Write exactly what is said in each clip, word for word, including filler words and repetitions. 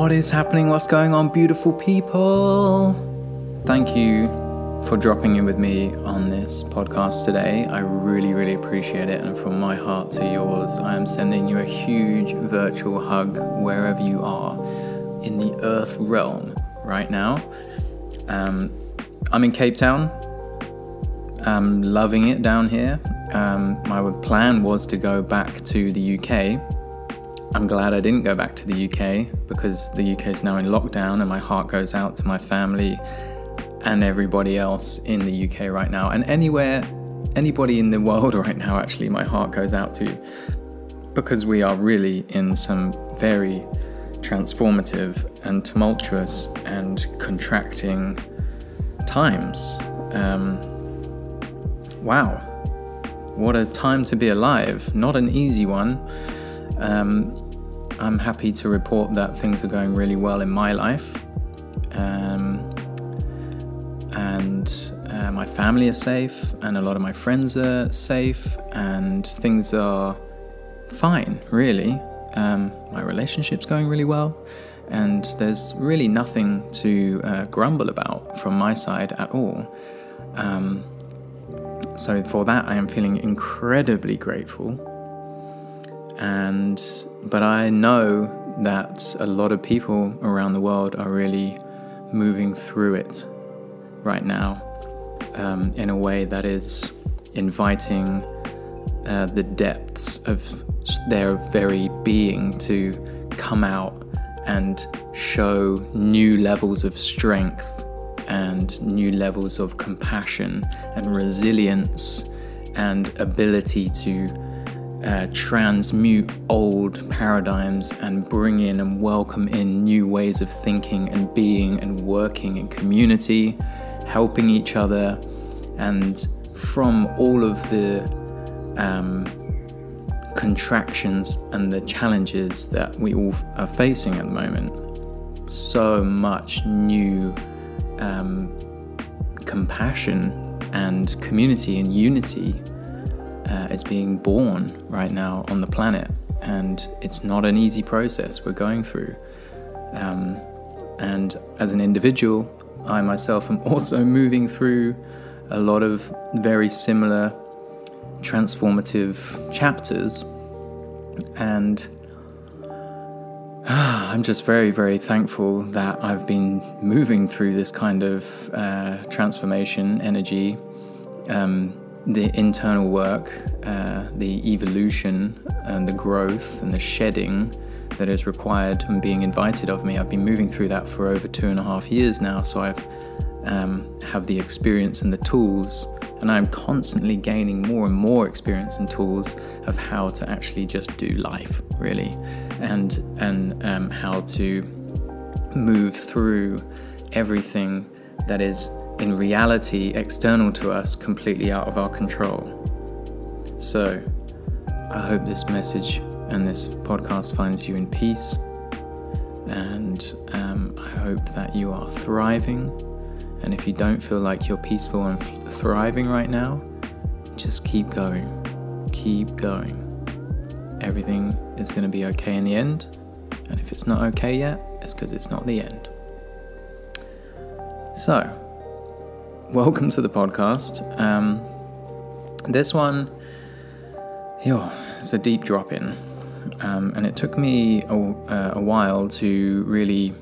What is happening? What's going on, beautiful people? Thank you for dropping in with me on this podcast today. I really, really appreciate it. And from my heart to yours, I am sending you a huge virtual hug wherever you are in the earth realm right now. Um, I'm in Cape Town. I'm loving it down here. Um, my plan was to go back to the U K. I'm glad I didn't go back to the U K because the U K is now in lockdown, and my heart goes out to my family and everybody else in the U K right now, and anywhere, anybody in the world right now, actually, my heart goes out to, because we are really in some very transformative and tumultuous and contracting times. Um, wow, what a time to be alive. Not an easy one. Um, I'm happy to report that things are going really well in my life, um, and uh, my family is safe, and a lot of my friends are safe, and things are fine, really. Um, my relationship's going really well, and there's really nothing to uh, grumble about from my side at all. Um, so for that, I am feeling incredibly grateful. And, but I know that a lot of people around the world are really moving through it right now, um, in a way that is inviting uh, the depths of their very being to come out and show new levels of strength and new levels of compassion and resilience and ability to Uh, transmute old paradigms and bring in and welcome in new ways of thinking and being and working in community, helping each other. And from all of the um, contractions and the challenges that we all are facing at the moment, so much new um, compassion and community and unity Uh, is being born right now on the planet, and it's not an easy process we're going through. Um, and as an individual, I myself am also moving through a lot of very similar transformative chapters, and uh, I'm just very, very thankful that I've been moving through this kind of uh, transformation energy, um, the internal work, uh, the evolution and the growth and the shedding that is required and being invited of me. I've been moving through that for over two and a half years now, so I've um, have the experience and the tools, and I'm constantly gaining more and more experience and tools of how to actually just do life, really, and and um, how to move through everything that is in reality external to us, completely out of our control. So I hope this message and this podcast finds you in peace, and um, I hope that you are thriving. And if you don't feel like you're peaceful and f- thriving right now, just keep going, keep going. Everything is going to be okay in the end, and if it's not okay yet, it's because it's not the end. So welcome to the podcast. Um, this one, yo, it's a deep drop in, um, and it took me a, uh, a while to really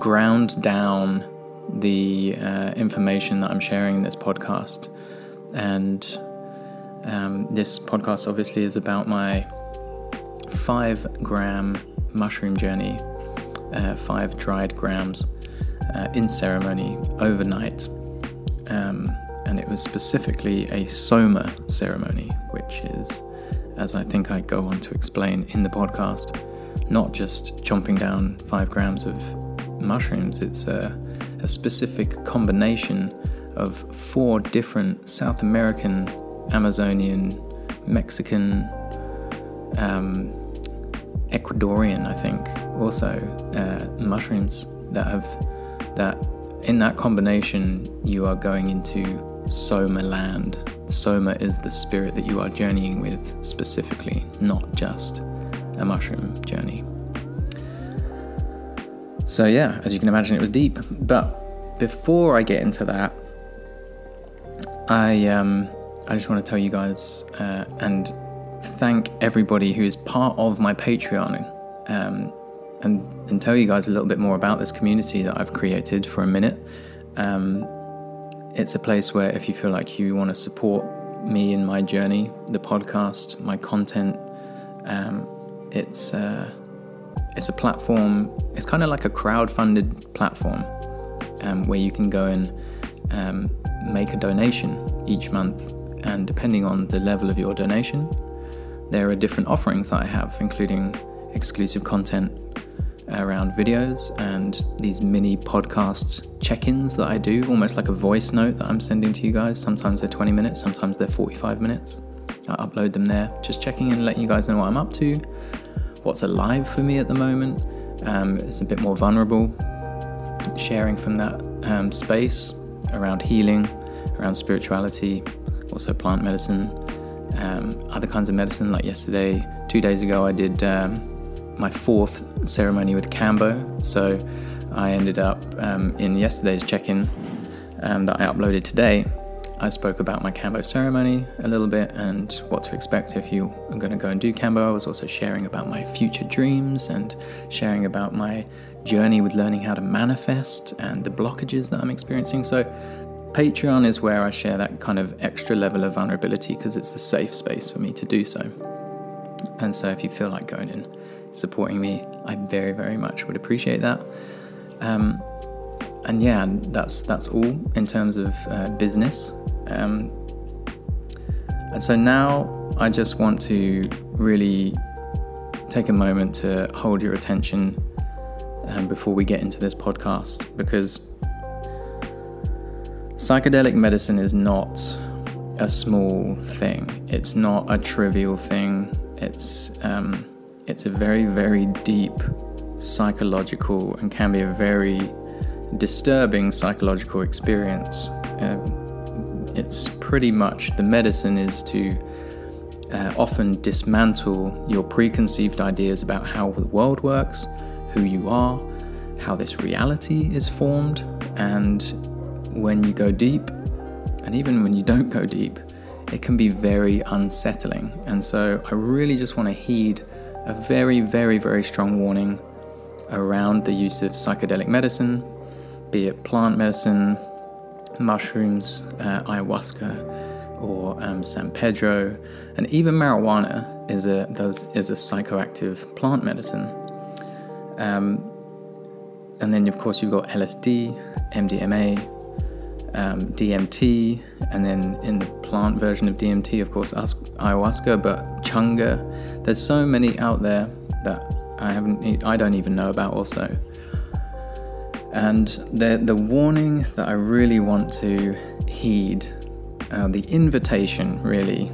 ground down the uh, information that I'm sharing in this podcast. And um, this podcast obviously is about my five gram mushroom journey, uh, five dried grams uh, in ceremony overnight. Um, and it was specifically a Soma ceremony, which is, as I think I go on to explain in the podcast, not just chomping down five grams of mushrooms. It's a, a specific combination of four different South American, Amazonian, Mexican, um, Ecuadorian, I think, also uh, mushrooms that have that. In that combination, you are going into Soma land. Soma is the spirit that you are journeying with specifically, not just a mushroom journey. So yeah, as you can imagine, it was deep. But before I get into that, I um, I just want to tell you guys uh, and thank everybody who is part of my Patreon, um, and, and tell you guys a little bit more about this community that I've created for a minute. Um, it's a place where if you feel like you want to support me in my journey, the podcast, my content, um, it's... Uh, It's a platform, it's kind of like a crowdfunded platform um, where you can go and um, make a donation each month. And depending on the level of your donation, there are different offerings that I have, including exclusive content around videos and these mini podcast check-ins that I do, almost like a voice note that I'm sending to you guys. Sometimes they're twenty minutes, sometimes they're forty-five minutes. I upload them there, just checking in, letting you guys know what I'm up to, what's alive for me at the moment. Um, it's a bit more vulnerable, sharing from that um, space around healing, around spirituality, also plant medicine, um, other kinds of medicine. Like yesterday, two days ago, I did um, my fourth ceremony with Cambo. So I ended up um, in yesterday's check-in um, that I uploaded today. I spoke about my Cambo ceremony a little bit and what to expect if you are going to go and do Cambo. I was also sharing about my future dreams and sharing about my journey with learning how to manifest and the blockages that I'm experiencing. So Patreon is where I share that kind of extra level of vulnerability because it's the safe space for me to do so. And so if you feel like going and supporting me, I very, very much would appreciate that. Um, and yeah, that's that's all in terms of uh, business. Um, and so now I just want to really take a moment to hold your attention um, before we get into this podcast, because psychedelic medicine is not a small thing. It's not a trivial thing. It's um, it's a very, very deep psychological, and can be a very disturbing psychological experience. Um, It's pretty much, the medicine is to uh, often dismantle your preconceived ideas about how the world works, who you are, how this reality is formed. And when you go deep, and even when you don't go deep, it can be very unsettling. And so I really just want to heed a very, very, very strong warning around the use of psychedelic medicine, be it plant medicine, mushrooms, uh, ayahuasca, or um, San Pedro, and even marijuana is a does is a psychoactive plant medicine. Um, and then of course you've got L S D, M D M A, um, D M T, and then in the plant version of D M T, of course ayahuasca, but chunga. There's so many out there that I haven't, I don't even know about also. And the, the warning that I really want to heed, uh, the invitation really,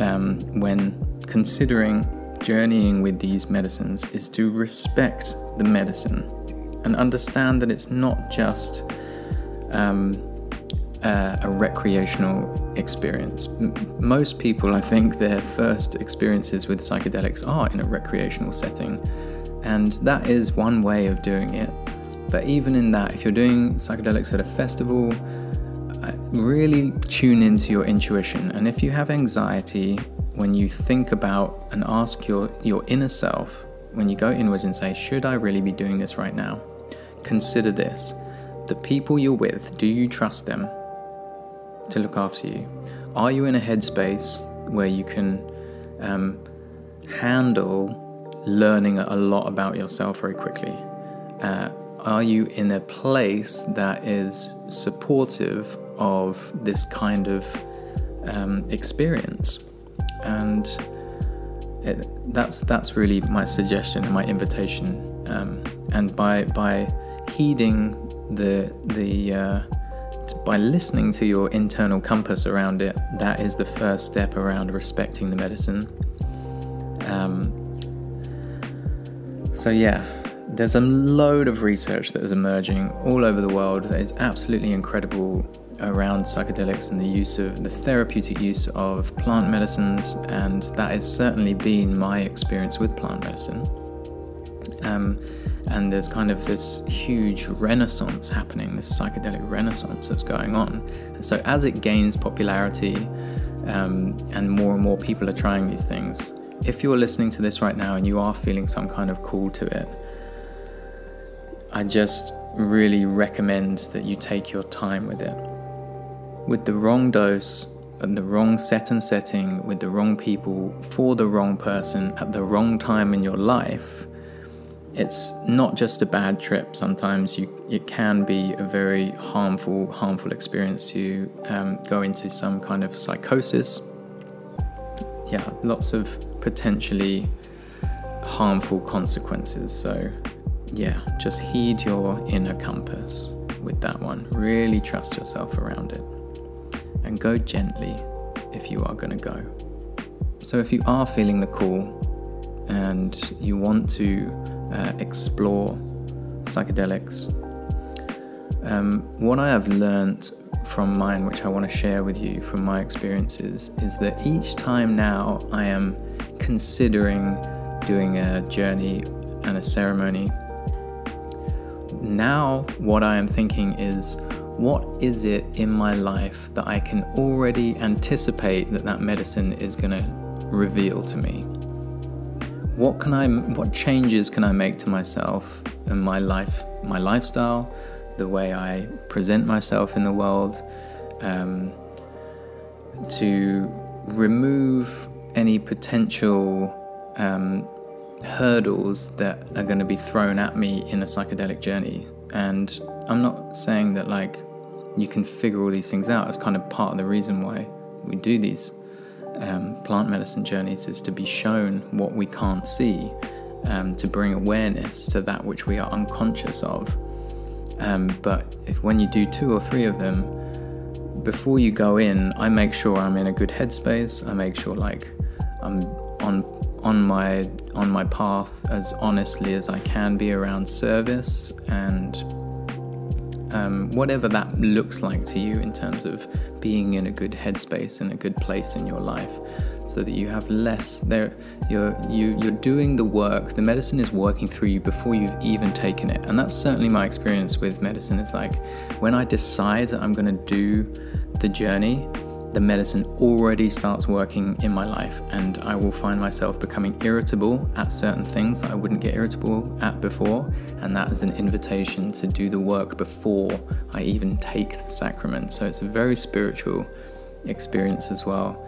um, when considering journeying with these medicines, is to respect the medicine and understand that it's not just um, uh, a recreational experience. M- most people, I think, their first experiences with psychedelics are in a recreational setting, and that is one way of doing it. But even in that, if you're doing psychedelics at a festival, really tune into your intuition. And if you have anxiety, when you think about and ask your, your inner self, when you go inwards and say, should I really be doing this right now? Consider this. The people you're with, do you trust them to look after you? Are you in a headspace where you can um, handle learning a lot about yourself very quickly? Uh, Are you in a place that is supportive of this kind of um, experience? And it, that's that's really my suggestion and my invitation. Um, and by by heeding the the uh, t- by listening to your internal compass around it, that is the first step around respecting the medicine. Um, so yeah. There's a load of research that is emerging all over the world that is absolutely incredible around psychedelics and the use of the therapeutic use of plant medicines, and that has certainly been my experience with plant medicine. Um, and there's kind of this huge renaissance happening, this psychedelic renaissance that's going on. And so as it gains popularity, um, and more and more people are trying these things, if you're listening to this right now and you are feeling some kind of call to it, I just really recommend that you take your time with it. With the wrong dose, and the wrong set and setting, with the wrong people, for the wrong person, at the wrong time in your life, it's not just a bad trip. Sometimes you, it can be a very harmful, harmful experience to um, go into some kind of psychosis. Yeah, lots of potentially harmful consequences. So yeah, just heed your inner compass with that one. Really trust yourself around it. And go gently if you are going to go. So if you are feeling the call and you want to uh, explore psychedelics, um, what I have learned from mine, which I want to share with you from my experiences, is that each time now I am considering doing a journey and a ceremony, now what I am thinking is, what is it in my life that I can already anticipate that that medicine is going to reveal to me? What can I, what changes can I make to myself and my life, my lifestyle, the way I present myself in the world, um, to remove any potential um, hurdles that are going to be thrown at me in a psychedelic journey? And I'm not saying that, like, you can figure all these things out. It's kind of part of the reason why we do these um, plant medicine journeys, is to be shown what we can't see, um, to bring awareness to that which we are unconscious of. Um, but if when you do two or three of them, before you go in, I make sure I'm in a good headspace. I make sure, like, I'm on on my on my path as honestly as I can be around service and. Um, whatever that looks like to you in terms of being in a good headspace and a good place in your life, so that you have less there, you're you, you're doing the work, the medicine is working through you before you've even taken it. And that's certainly my experience with medicine. It's like, when I decide that I'm going to do the journey, the medicine already starts working in my life, and I will find myself becoming irritable at certain things that I wouldn't get irritable at before, and that is an invitation to do the work before I even take the sacrament. So it's a very spiritual experience as well,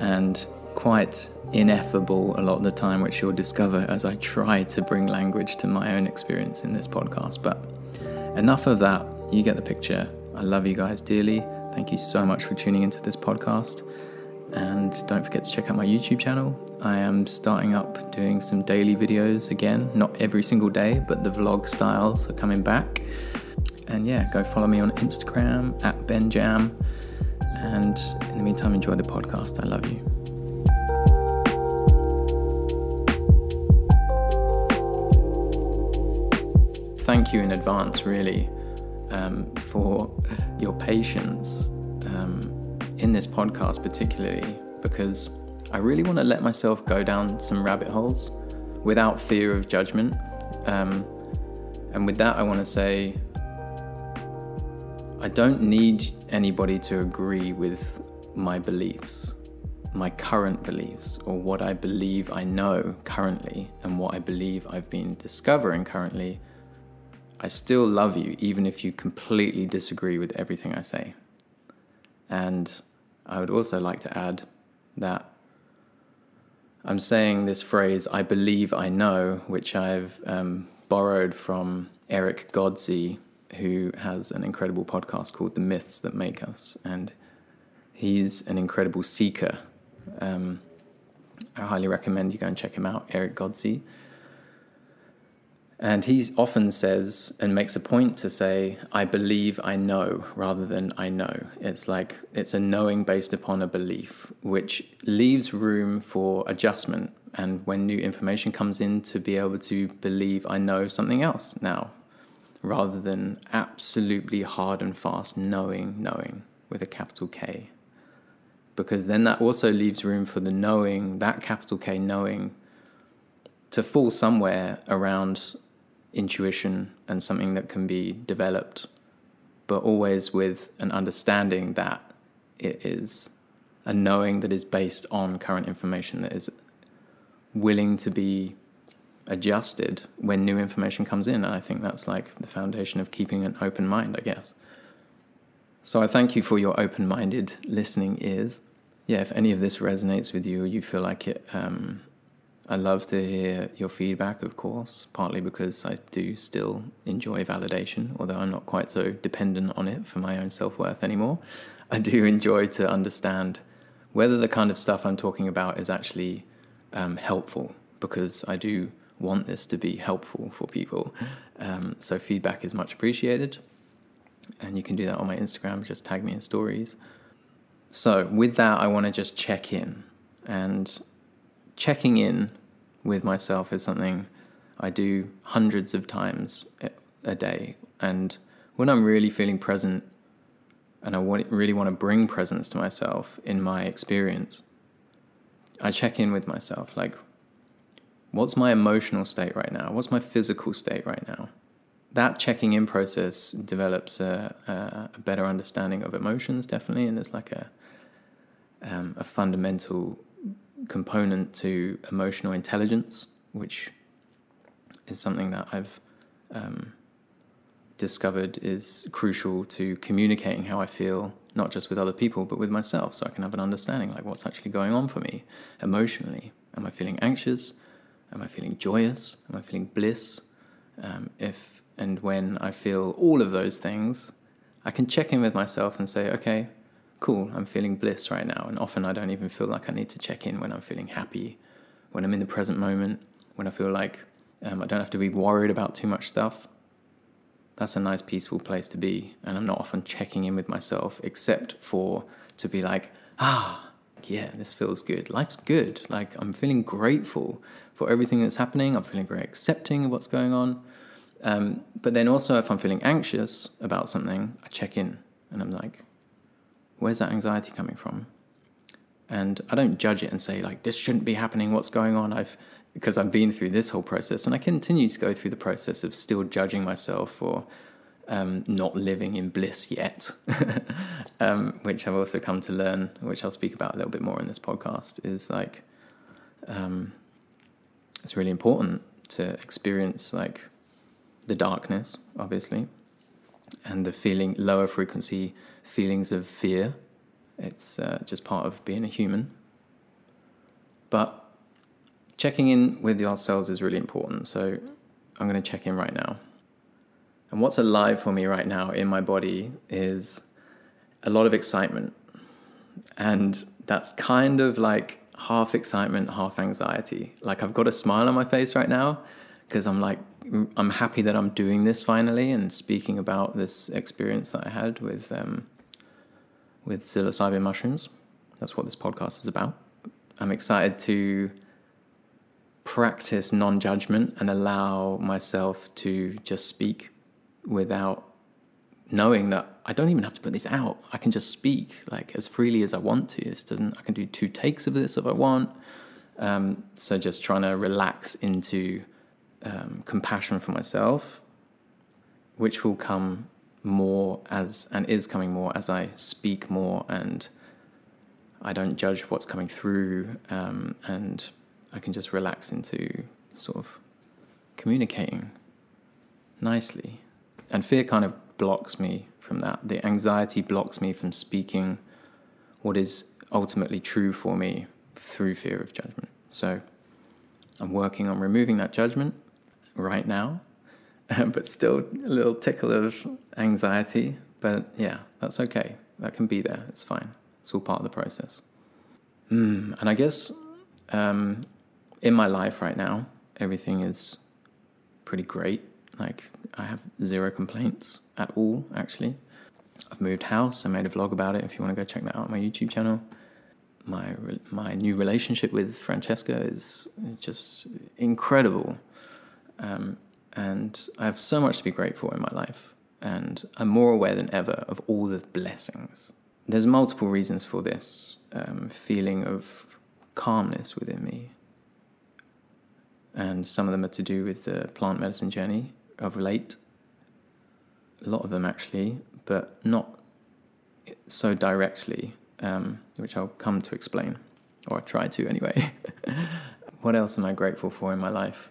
and quite ineffable a lot of the time, which you'll discover as I try to bring language to my own experience in this podcast. But enough of that, you get the picture. I love you guys dearly. Thank you so much for tuning into this podcast, and don't forget to check out my YouTube channel. I am starting up doing some daily videos again, not every single day, but the vlog styles are coming back. And yeah, go follow me on Instagram at Benjam, and in the meantime, enjoy the podcast. I love you. Thank you in advance, really. Um, for your patience um, in this podcast particularly, because I really want to let myself go down some rabbit holes without fear of judgment, um, and with that I want to say I don't need anybody to agree with my beliefs, my current beliefs, or what I believe I know currently and what I believe I've been discovering currently. I still love you, even if you completely disagree with everything I say. And I would also like to add that I'm saying this phrase, I believe I know, which I've um, borrowed from Eric Godsey, who has an incredible podcast called The Myths That Make Us. And he's an incredible seeker. Um, I highly recommend you go and check him out, Eric Godsey. And he often says and makes a point to say, I believe I know, rather than I know. It's like, it's a knowing based upon a belief, which leaves room for adjustment. And when new information comes in, to be able to believe I know something else now, rather than absolutely hard and fast knowing, knowing with a capital K. Because then that also leaves room for the knowing, that capital K knowing, to fall somewhere around intuition and something that can be developed, but always with an understanding that it is a knowing that is based on current information that is willing to be adjusted when new information comes in. And I think that's like the foundation of keeping an open mind, I guess. So I thank you for your open-minded listening ears. Yeah, if any of this resonates with you, or you feel like it, um, I love to hear your feedback, of course, partly because I do still enjoy validation, although I'm not quite so dependent on it for my own self-worth anymore. I do enjoy to understand whether the kind of stuff I'm talking about is actually um, helpful, because I do want this to be helpful for people. Um, so feedback is much appreciated. And you can do that on my Instagram, just tag me in stories. So with that, I want to just check in. And checking in with myself is something I do hundreds of times a day. And when I'm really feeling present and I want, really want to bring presence to myself in my experience, I check in with myself, like, what's my emotional state right now? What's my physical state right now? That checking in process develops a, a better understanding of emotions, definitely, and it's like a um, a fundamental component to emotional intelligence, which is something that I've um, discovered is crucial to communicating how I feel, not just with other people, but with myself, so I can have an understanding, like, what's actually going on for me emotionally. Am I feeling anxious? Am I feeling joyous? Am I feeling bliss? Um, if and when I feel all of those things, I can check in with myself and say, okay, cool, I'm feeling bliss right now. And often I don't even feel like I need to check in when I'm feeling happy, when I'm in the present moment, when I feel like um, I don't have to be worried about too much stuff. That's a nice, peaceful place to be. And I'm not often checking in with myself except for to be like, ah, yeah, this feels good. Life's good. Like, I'm feeling grateful for everything that's happening. I'm feeling very accepting of what's going on. Um, but then also, if I'm feeling anxious about something, I check in and I'm like, where's that anxiety coming from? And I don't judge it and say, like, this shouldn't be happening, what's going on? I've because I've been through this whole process, and I continue to go through the process of still judging myself for um, not living in bliss yet, um, which I've also come to learn, which I'll speak about a little bit more in this podcast, is like, um, it's really important to experience, like, the darkness, obviously, and the feeling lower frequency feelings of fear. It's uh, just part of being a human. But checking in with ourselves is really important. So I'm going to check in right now. And what's alive for me right now in my body is a lot of excitement. And that's kind of like half excitement, half anxiety. Like, I've got a smile on my face right now because I'm like, I'm happy that I'm doing this finally and speaking about this experience that I had with um, with psilocybin mushrooms. That's what this podcast is about. I'm excited to practice non-judgment and allow myself to just speak without knowing that I don't even have to put this out. I can just speak, like, as freely as I want to. This doesn't. I can do two takes of this if I want. Um, so just trying to relax into Um, compassion for myself, which will come more as, and is coming more as I speak more, and I don't judge what's coming through, um, and I can just relax into sort of communicating nicely. And fear kind of blocks me from that. The anxiety blocks me from speaking what is ultimately true for me through fear of judgment. So I'm working on removing that judgment right now, but still a little tickle of anxiety. But yeah, that's okay. That can be there. It's fine. It's all part of the process. Mm, and I guess um, in my life right now, everything is pretty great. Like, I have zero complaints at all, actually. I've moved house. I made a vlog about it if you want to go check that out on my YouTube channel. My, my new relationship with Francesca is just incredible. Um, and I have so much to be grateful in my life, and I'm more aware than ever of all the blessings. There's multiple reasons for this um, feeling of calmness within me, and some of them are to do with the plant medicine journey, of late. A lot of them actually, but not so directly, um, which I'll come to explain, or I try to anyway. What else am I grateful for in my life?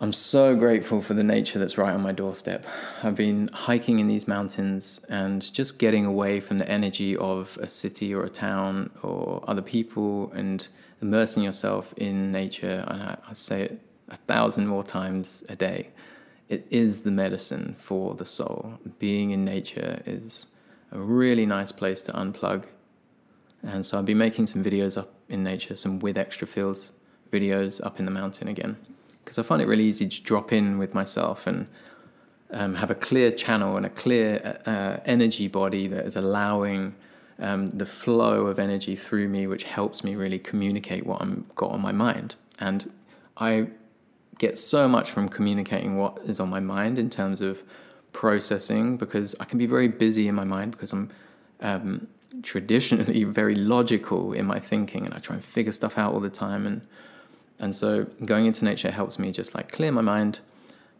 I'm so grateful for the nature that's right on my doorstep. I've been hiking in these mountains and just getting away from the energy of a city or a town or other people and immersing yourself in nature. And I, I say it a thousand more times a day. It is the medicine for the soul. Being in nature is a really nice place to unplug. And so I'll be making some videos up in nature, some with extra fills videos up in the mountain again, because I find it really easy to drop in with myself and um, have a clear channel and a clear uh, energy body that is allowing um, the flow of energy through me, which helps me really communicate what I've got on my mind. And I get so much from communicating what is on my mind in terms of processing, because I can be very busy in my mind because I'm um, traditionally very logical in my thinking, and I try and figure stuff out all the time. And And so going into nature helps me just like clear my mind,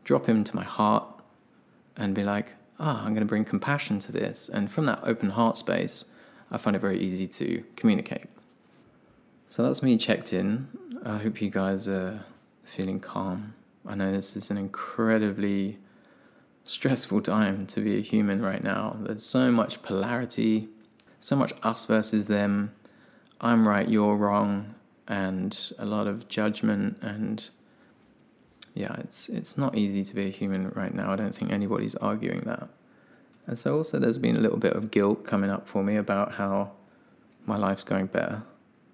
drop into my heart and be like, ah, oh, I'm going to bring compassion to this. And from that open heart space, I find it very easy to communicate. So that's me checked in. I hope you guys are feeling calm. I know this is an incredibly stressful time to be a human right now. There's so much polarity, so much us versus them. I'm right, you're wrong. And a lot of judgment, and yeah, it's it's not easy to be a human right now. I don't think anybody's arguing that. And so also there's been a little bit of guilt coming up for me about how my life's going better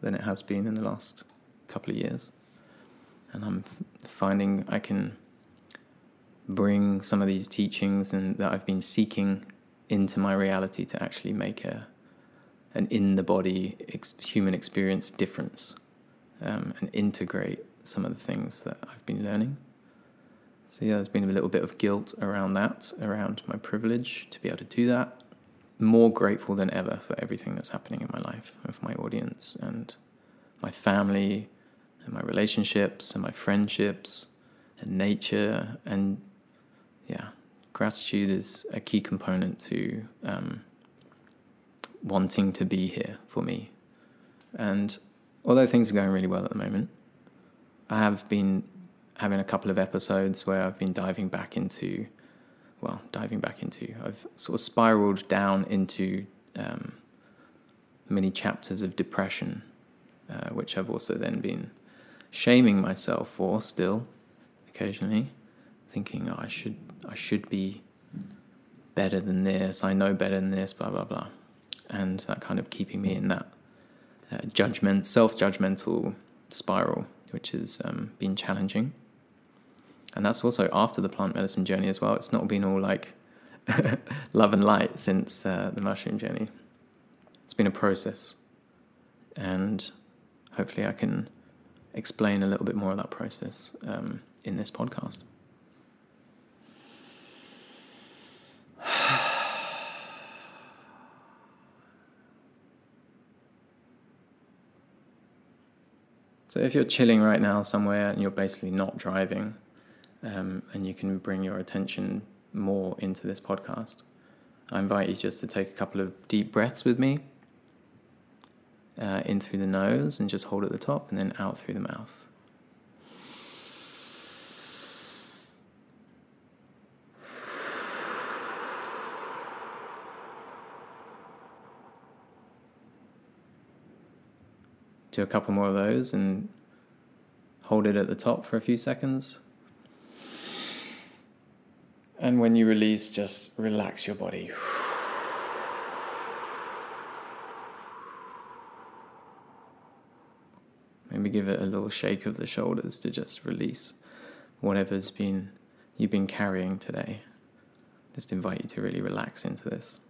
than it has been in the last couple of years. And I'm finding I can bring some of these teachings and that I've been seeking into my reality to actually make a an in-the-body ex- human experience difference. Um, and integrate some of the things that I've been learning. So yeah, there's been a little bit of guilt around that, around my privilege to be able to do that. More grateful than ever for everything that's happening in my life, and for my audience and my family and my relationships and my friendships and nature. And yeah, gratitude is a key component to um, wanting to be here for me. And although things are going really well at the moment, I have been having a couple of episodes where I've been diving back into, well, diving back into, I've sort of spiraled down into um, many chapters of depression, uh, which I've also then been shaming myself for still occasionally, thinking, oh, I should, I should be better than this, I know better than this, blah, blah, blah. And that kind of keeping me in that Uh, judgment, self-judgmental spiral, which has um, been challenging. And that's also after the plant medicine journey as well. It's not been all like love and light since uh, the mushroom journey. It's been a process, and hopefully I can explain a little bit more of that process um, in this podcast. So if you're chilling right now somewhere and you're basically not driving, um, and you can bring your attention more into this podcast, I invite you just to take a couple of deep breaths with me, uh, in through the nose and just hold at the top, and then out through the mouth. Do a couple more of those and hold it at the top for a few seconds. And when you release, just relax your body. Maybe give it a little shake of the shoulders to just release whatever's been you've been carrying today. Just invite you to really relax into this,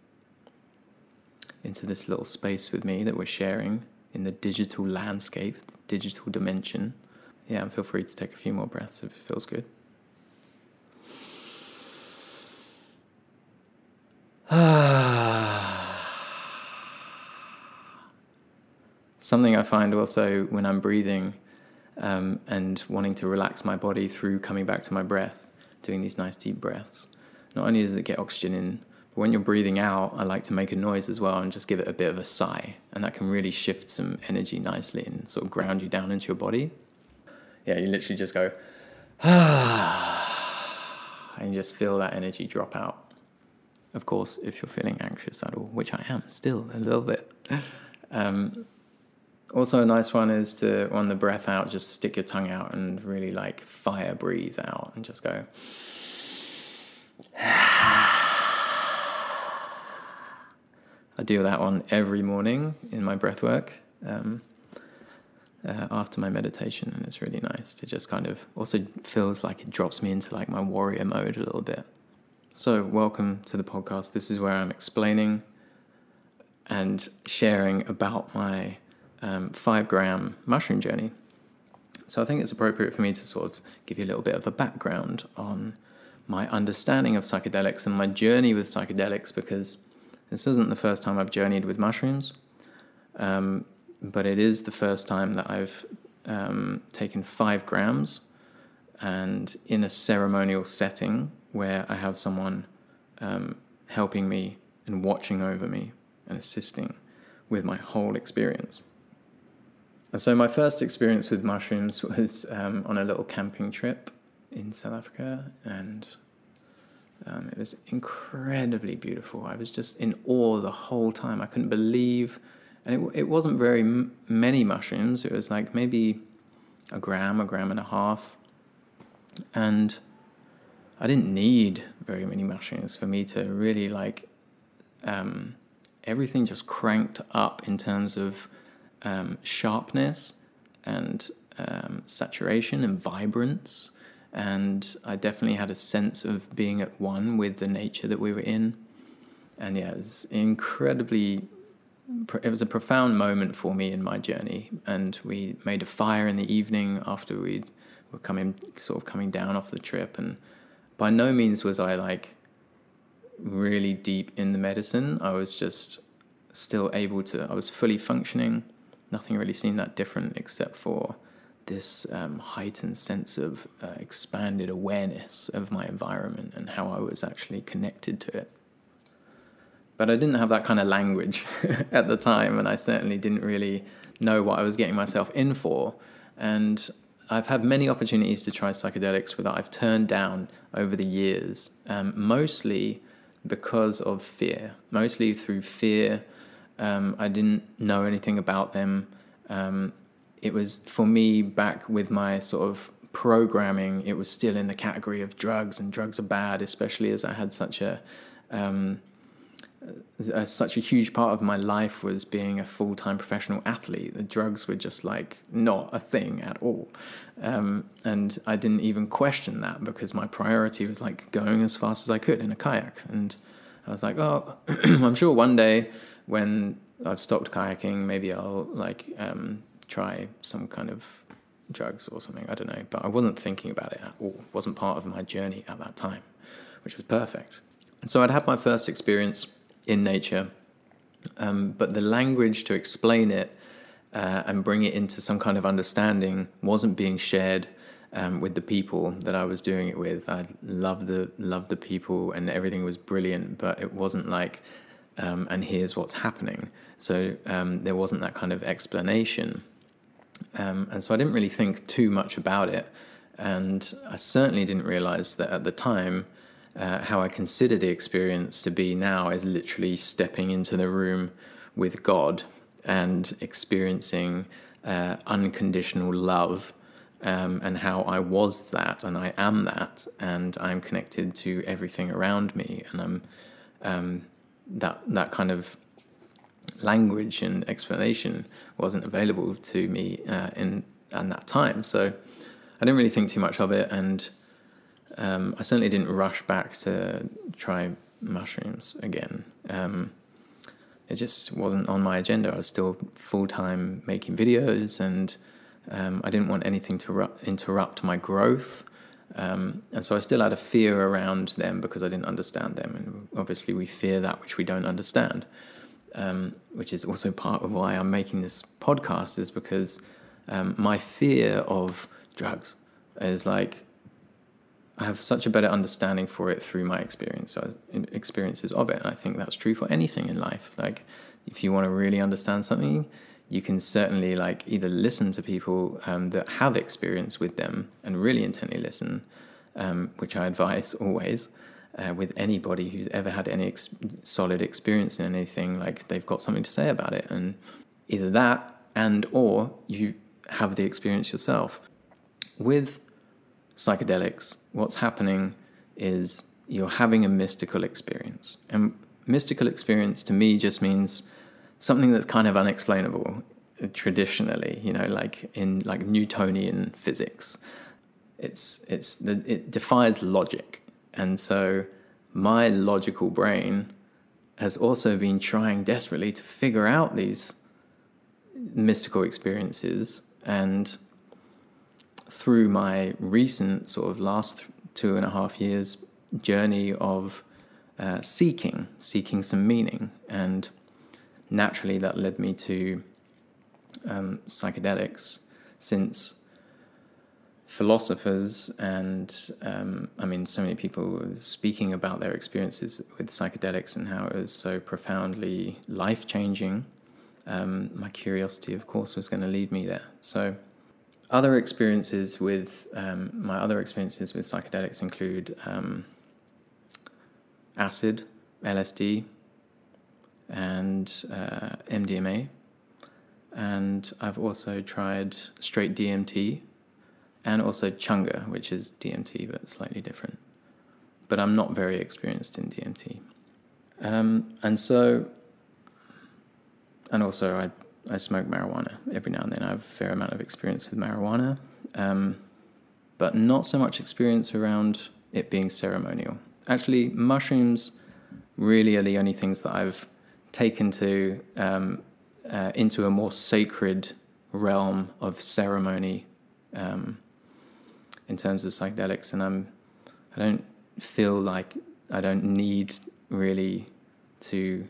into this little space with me that we're sharing in the digital landscape, the digital dimension. Yeah, and feel free to take a few more breaths if it feels good. Something I find also when I'm breathing, um, and wanting to relax my body through coming back to my breath, doing these nice deep breaths. Not only does it get oxygen in, but when you're breathing out, I like to make a noise as well and just give it a bit of a sigh, and that can really shift some energy nicely and sort of ground you down into your body. Yeah, you literally just go, ah, and you just feel that energy drop out. Of course, if you're feeling anxious at all, which I am still a little bit. Um, also a nice one is to, on the breath out, just stick your tongue out and really like fire breathe out and just go. I do that one every morning in my breath work um, uh, after my meditation, and it's really nice to just kind of, also feels like it drops me into like my warrior mode a little bit. So welcome to the podcast. This is where I'm explaining and sharing about my um, five gram mushroom journey. So I think it's appropriate for me to sort of give you a little bit of a background on my understanding of psychedelics and my journey with psychedelics, because this isn't the first time I've journeyed with mushrooms, um, but it is the first time that I've um, taken five grams and in a ceremonial setting, where I have someone um, helping me and watching over me and assisting with my whole experience. And so my first experience with mushrooms was um, on a little camping trip in South Africa, and um, it was incredibly beautiful. I was just in awe the whole time. I couldn't believe, and it, it wasn't very m- many mushrooms. It was like maybe a gram, a gram and a half, and I didn't need very many mushrooms for me to really like, um, everything just cranked up in terms of um, sharpness and um, saturation and vibrance. And I definitely had a sense of being at one with the nature that we were in. And yeah, it was incredibly, it was a profound moment for me in my journey. And we made a fire in the evening after we were coming, sort of coming down off the trip, and by no means was I like really deep in the medicine. I was just still able to, I was fully functioning. Nothing really seemed that different except for this um, heightened sense of uh, expanded awareness of my environment and how I was actually connected to it. But I didn't have that kind of language at the time, and I certainly didn't really know what I was getting myself in for. And I've had many opportunities to try psychedelics that I've turned down over the years, um, mostly because of fear, mostly through fear. Um, I didn't know anything about them. Um, it was, for me, back with my sort of programming, it was still in the category of drugs, and drugs are bad, especially as I had such a, um, a such a huge part of my life was being a full-time professional athlete. The drugs were just like not a thing at all, um, and I didn't even question that because my priority was like going as fast as I could in a kayak. And I was like, oh, I'm sure one day when I've stopped kayaking, maybe I'll like um, try some kind of drugs or something, I don't know. But I wasn't thinking about it at all. It wasn't part of my journey at that time, which was perfect. And so I'd had my first experience in nature, um, but the language to explain it uh, and bring it into some kind of understanding wasn't being shared um, with the people that I was doing it with. I loved the loved the people and everything was brilliant, but it wasn't like, um, and here's what's happening. So um, there wasn't that kind of explanation. Um, and so I didn't really think too much about it. And I certainly didn't realize that at the time, Uh, how I consider the experience to be now is literally stepping into the room with God and experiencing uh, unconditional love, um, and how I was that, and I am that, and I'm connected to everything around me, and I'm um, that that kind of language and explanation wasn't available to me uh, in at that time, so I didn't really think too much of it. And Um, I certainly didn't rush back to try mushrooms again. Um, it just wasn't on my agenda. I was still full-time making videos, and um, I didn't want anything to ru- interrupt my growth. Um, and so I still had a fear around them because I didn't understand them. And obviously we fear that which we don't understand, um, which is also part of why I'm making this podcast, is because um, my fear of drugs is like, I have such a better understanding for it through my experience, experiences of it. And I think that's true for anything in life. Like, if you want to really understand something, you can certainly like either listen to people um, that have experience with them and really intently listen, um, which I advise always uh, with anybody who's ever had any ex- solid experience in anything. Like, they've got something to say about it, and either that and or you have the experience yourself. With psychedelics, what's happening is you're having a mystical experience. And mystical experience to me just means something that's kind of unexplainable traditionally, you know, like in like Newtonian physics. It's it's the, it defies logic. And so my logical brain has also been trying desperately to figure out these mystical experiences, and through my recent sort of last two and a half years journey of uh, seeking, seeking some meaning. And naturally that led me to um, psychedelics, since philosophers and, um, I mean, so many people were speaking about their experiences with psychedelics and how it was so profoundly life-changing. Um, my curiosity, of course, was going to lead me there. So Other experiences with um, my other experiences with psychedelics include um, acid, L S D, and uh, M D M A, and I've also tried straight D M T, and also chunga, which is D M T but slightly different. But I'm not very experienced in D M T, um, and so, and also I. I smoke marijuana every now and then. I have a fair amount of experience with marijuana, um, but not so much experience around it being ceremonial. Actually, mushrooms really are the only things that I've taken to um, uh, into a more sacred realm of ceremony um, in terms of psychedelics, and I'm I don't feel like I don't need really to.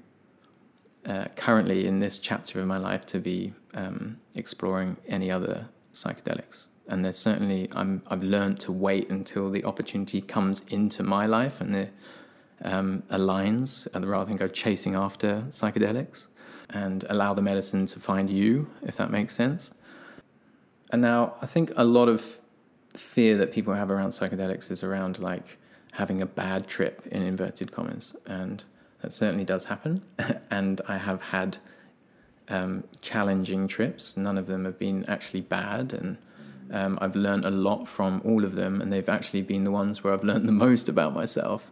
Uh, currently in this chapter of my life to be um, exploring any other psychedelics. And there's certainly, I'm, I've learned to wait until the opportunity comes into my life and it um, aligns, rather than go chasing after psychedelics, and allow the medicine to find you, if that makes sense. And now I think a lot of fear that people have around psychedelics is around like having a bad trip, in inverted commas, and that certainly does happen, and I have had um, challenging trips. None of them have been actually bad, and um, I've learned a lot from all of them, and they've actually been the ones where I've learned the most about myself,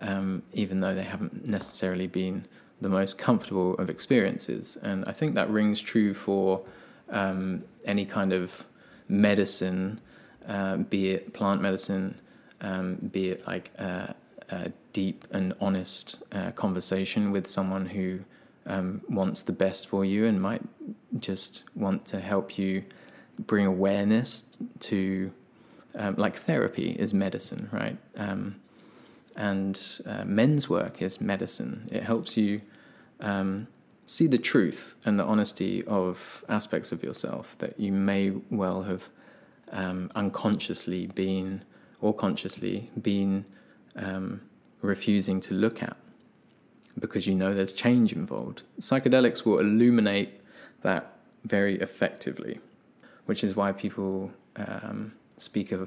um, even though they haven't necessarily been the most comfortable of experiences. And I think that rings true for um, any kind of medicine, uh, be it plant medicine, um, be it like... Uh, Uh, deep and honest uh, conversation with someone who um, wants the best for you and might just want to help you bring awareness to, um, like therapy is medicine, right? Um, and uh, men's work is medicine. It helps you um, see the truth and the honesty of aspects of yourself that you may well have um, unconsciously been, or consciously been, Um, refusing to look at, because you know there's change involved. Psychedelics will illuminate that very effectively, which is why people um, speak of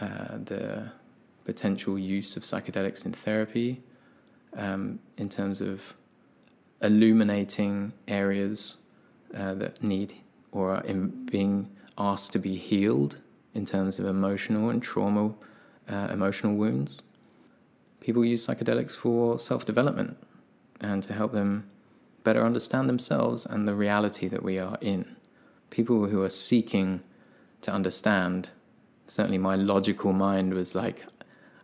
uh, the potential use of psychedelics in therapy um, in terms of illuminating areas uh, that need or are in being asked to be healed, in terms of emotional and trauma Uh, emotional wounds. People use psychedelics for self-development and to help them better understand themselves and the reality that we are in. People who are seeking to understand, certainly my logical mind was like,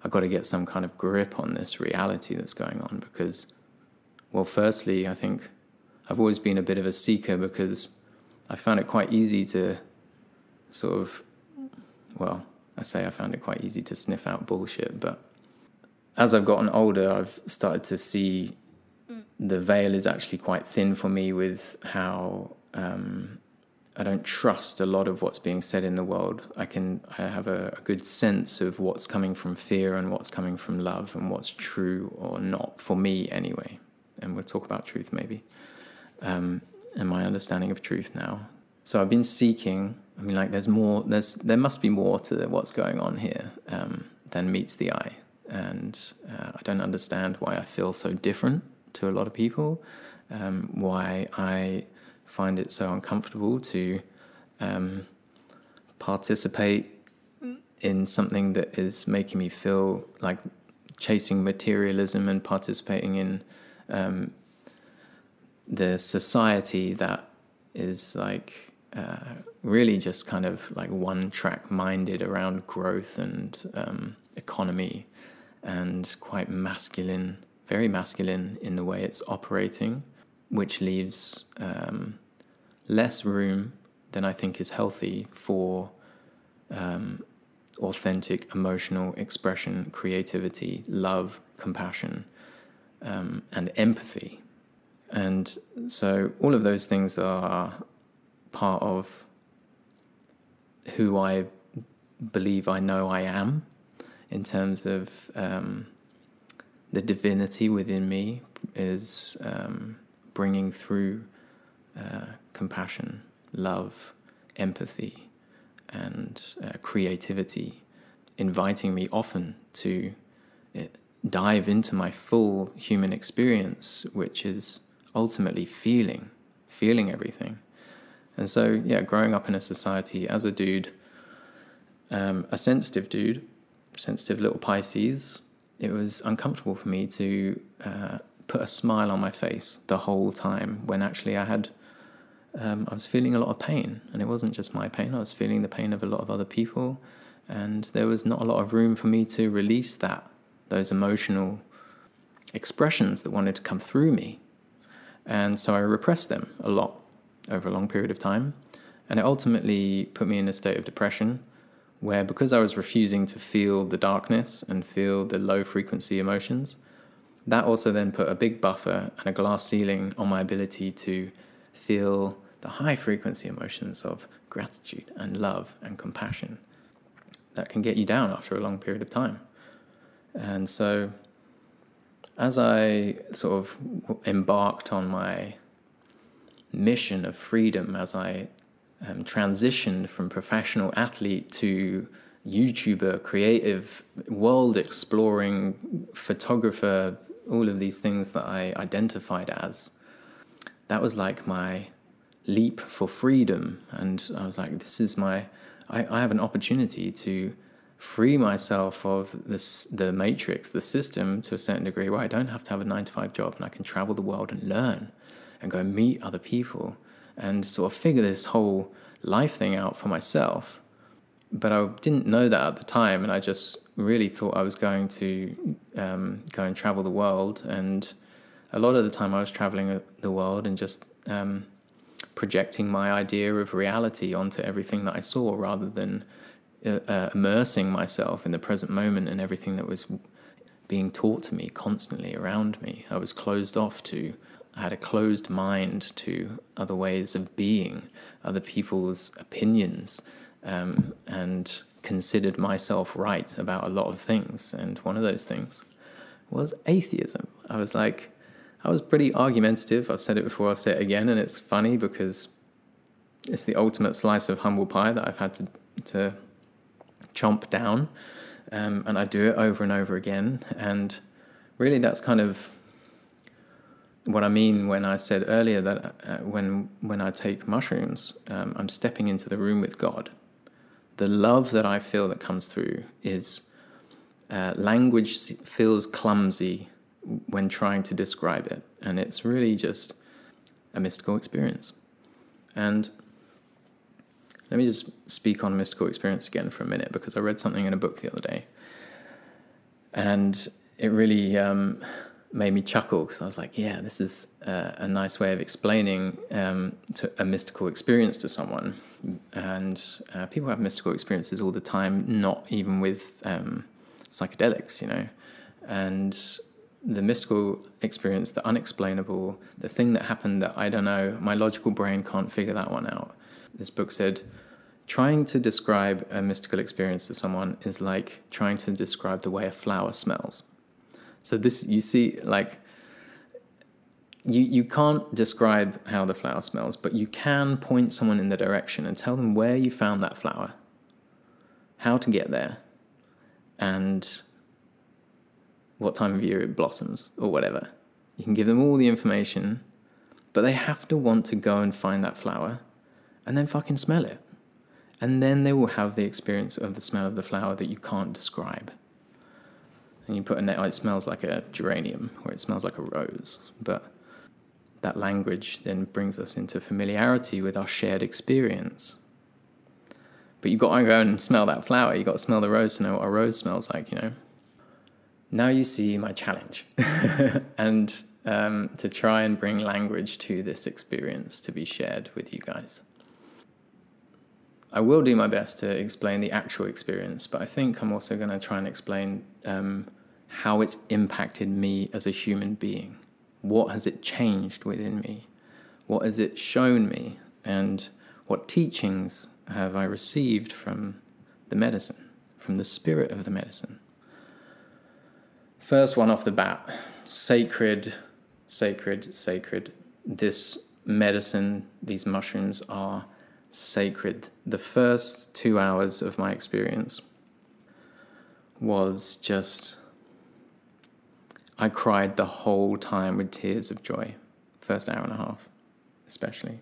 I've got to get some kind of grip on this reality that's going on, because, well, firstly, I think I've always been a bit of a seeker, because I found it quite easy to sort of, well, I say I found it quite easy to sniff out bullshit, but as I've gotten older, I've started to see the veil is actually quite thin for me with how um, I don't trust a lot of what's being said in the world. I can I have a, a good sense of what's coming from fear and what's coming from love and what's true or not, for me anyway. And we'll talk about truth maybe, um, and my understanding of truth now. So I've been seeking. I mean, like, there's more. There's there must be more to what's going on here um, than meets the eye. And uh, I don't understand why I feel so different to a lot of people. Um, why I find it so uncomfortable to um, participate in something that is making me feel like chasing materialism and participating in um, the society that is like uh, really just kind of like one-track minded around growth and um, economy, and quite masculine, very masculine in the way it's operating, which leaves um, less room than I think is healthy for um, authentic emotional expression, creativity, love, compassion, um, and empathy. And so all of those things are part of who I believe I know I am, in terms of um, the divinity within me is um, bringing through uh, compassion, love, empathy, and uh, creativity, inviting me often to dive into my full human experience, which is ultimately feeling, feeling everything. And so, yeah, growing up in a society as a dude, um, a sensitive dude, sensitive little Pisces, it was uncomfortable for me to uh, put a smile on my face the whole time, when actually I had, um, I was feeling a lot of pain, and it wasn't just my pain, I was feeling the pain of a lot of other people, and there was not a lot of room for me to release that, those emotional expressions that wanted to come through me. And so I repressed them a lot over a long period of time, and it ultimately put me in a state of depression, where because I was refusing to feel the darkness and feel the low-frequency emotions, that also then put a big buffer and a glass ceiling on my ability to feel the high-frequency emotions of gratitude and love and compassion. That can get you down after a long period of time. And so as I sort of embarked on my mission of freedom, as I Um, transitioned from professional athlete to YouTuber, creative, world-exploring, photographer, all of these things that I identified as, that was like my leap for freedom. And I was like, this is my, I, I have an opportunity to free myself of this, the matrix, the system, to a certain degree, where I don't have to have a nine to five job, and I can travel the world and learn and go and meet other people, and sort of figure this whole life thing out for myself. But I didn't know that at the time, and I just really thought I was going to um, go and travel the world. And a lot of the time I was traveling the world and just um, projecting my idea of reality onto everything that I saw, rather than uh, immersing myself in the present moment and everything that was being taught to me constantly around me. I was closed off to I had a closed mind to other ways of being, other people's opinions, um, and considered myself right about a lot of things. And one of those things was atheism. I was like, I was pretty argumentative. I've said it before, I'll say it again, and it's funny because it's the ultimate slice of humble pie that I've had to, to chomp down, um, and I do it over and over again. And really that's kind of what I mean when I said earlier that uh, when when I take mushrooms, um, I'm stepping into the room with God. The love that I feel that comes through is uh, language feels clumsy when trying to describe it, and it's really just a mystical experience. And let me just speak on mystical experience again for a minute, because I read something in a book the other day, and it really Um, made me chuckle, because I was like, yeah, this is uh, a nice way of explaining um, to a mystical experience to someone. And uh, people have mystical experiences all the time, not even with um, psychedelics, you know. And the mystical experience, the unexplainable, the thing that happened that I don't know, my logical brain can't figure that one out. This book said, trying to describe a mystical experience to someone is like trying to describe the way a flower smells. So this, you see, like, you, you can't describe how the flower smells, but you can point someone in the direction and tell them where you found that flower, how to get there, and what time of year it blossoms, or whatever. You can give them all the information, but they have to want to go and find that flower, and then fucking smell it. And then they will have the experience of the smell of the flower that you can't describe. And you put a net, oh, it smells like a geranium, or it smells like a rose. But that language then brings us into familiarity with our shared experience. But you've got to go and smell that flower. You've got to smell the rose to know what a rose smells like, you know. Now you see my challenge. And um, to try and bring language to this experience to be shared with you guys. I will do my best to explain the actual experience, but I think I'm also going to try and explain um, how it's impacted me as a human being. What has it changed within me? What has it shown me? And what teachings have I received from the medicine, from the spirit of the medicine? First one off the bat, sacred, sacred, sacred. This medicine, these mushrooms are sacred. The first two hours of my experience was just, I cried the whole time with tears of joy. First hour and a half, especially.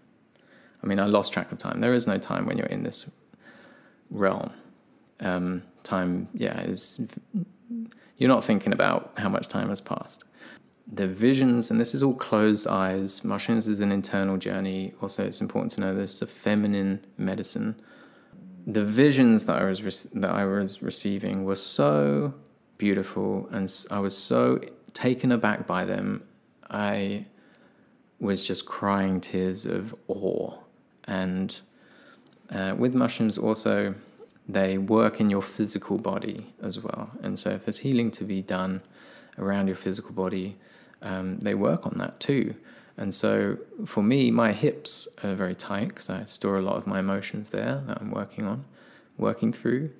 I mean, I lost track of time. There is no time when you're in this realm. Um, time, yeah, is, you're not thinking about how much time has passed. The visions, and this is all closed eyes. Mushrooms is an internal journey. Also, it's important to know this is a feminine medicine. The visions that I was re- that I was receiving were so beautiful, and I was so taken aback by them. I was just crying tears of awe. And uh, with mushrooms, also, they work in your physical body as well. And so, if there's healing to be done around your physical body, Um, they work on that too. And so for me, my hips are very tight because I store a lot of my emotions there that I'm working on, working through.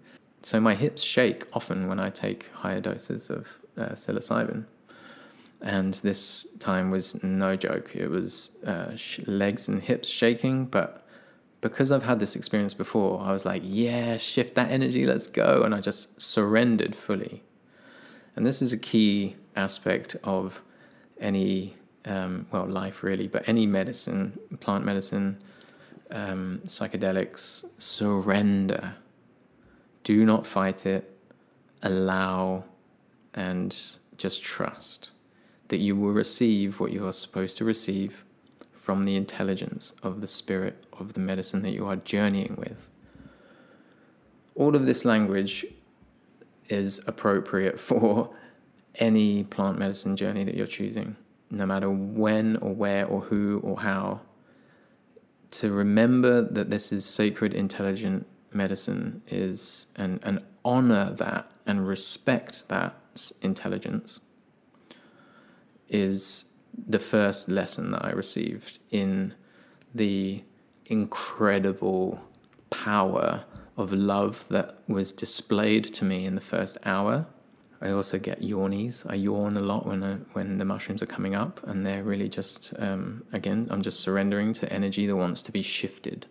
So my hips shake often when I take higher doses of uh, psilocybin. And this time was no joke. It was uh, sh- legs and hips shaking. But because I've had this experience before, I was like, yeah, shift that energy, let's go. And I just surrendered fully. And this is a key aspect of any, um, well, life really, but any medicine, plant medicine, um, psychedelics, surrender. Do not fight it. Allow and just trust that you will receive what you are supposed to receive from the intelligence of the spirit of the medicine that you are journeying with. All of this language is appropriate for any plant medicine journey that you're choosing, no matter when or where or who or how, to remember that this is sacred, intelligent medicine is, and, and honor that and respect that intelligence is the first lesson that I received in the incredible power of love that was displayed to me in the first hour. I also get yawnies. I yawn a lot when I, when the mushrooms are coming up, and they're really just, um, again, I'm just surrendering to energy that wants to be shifted.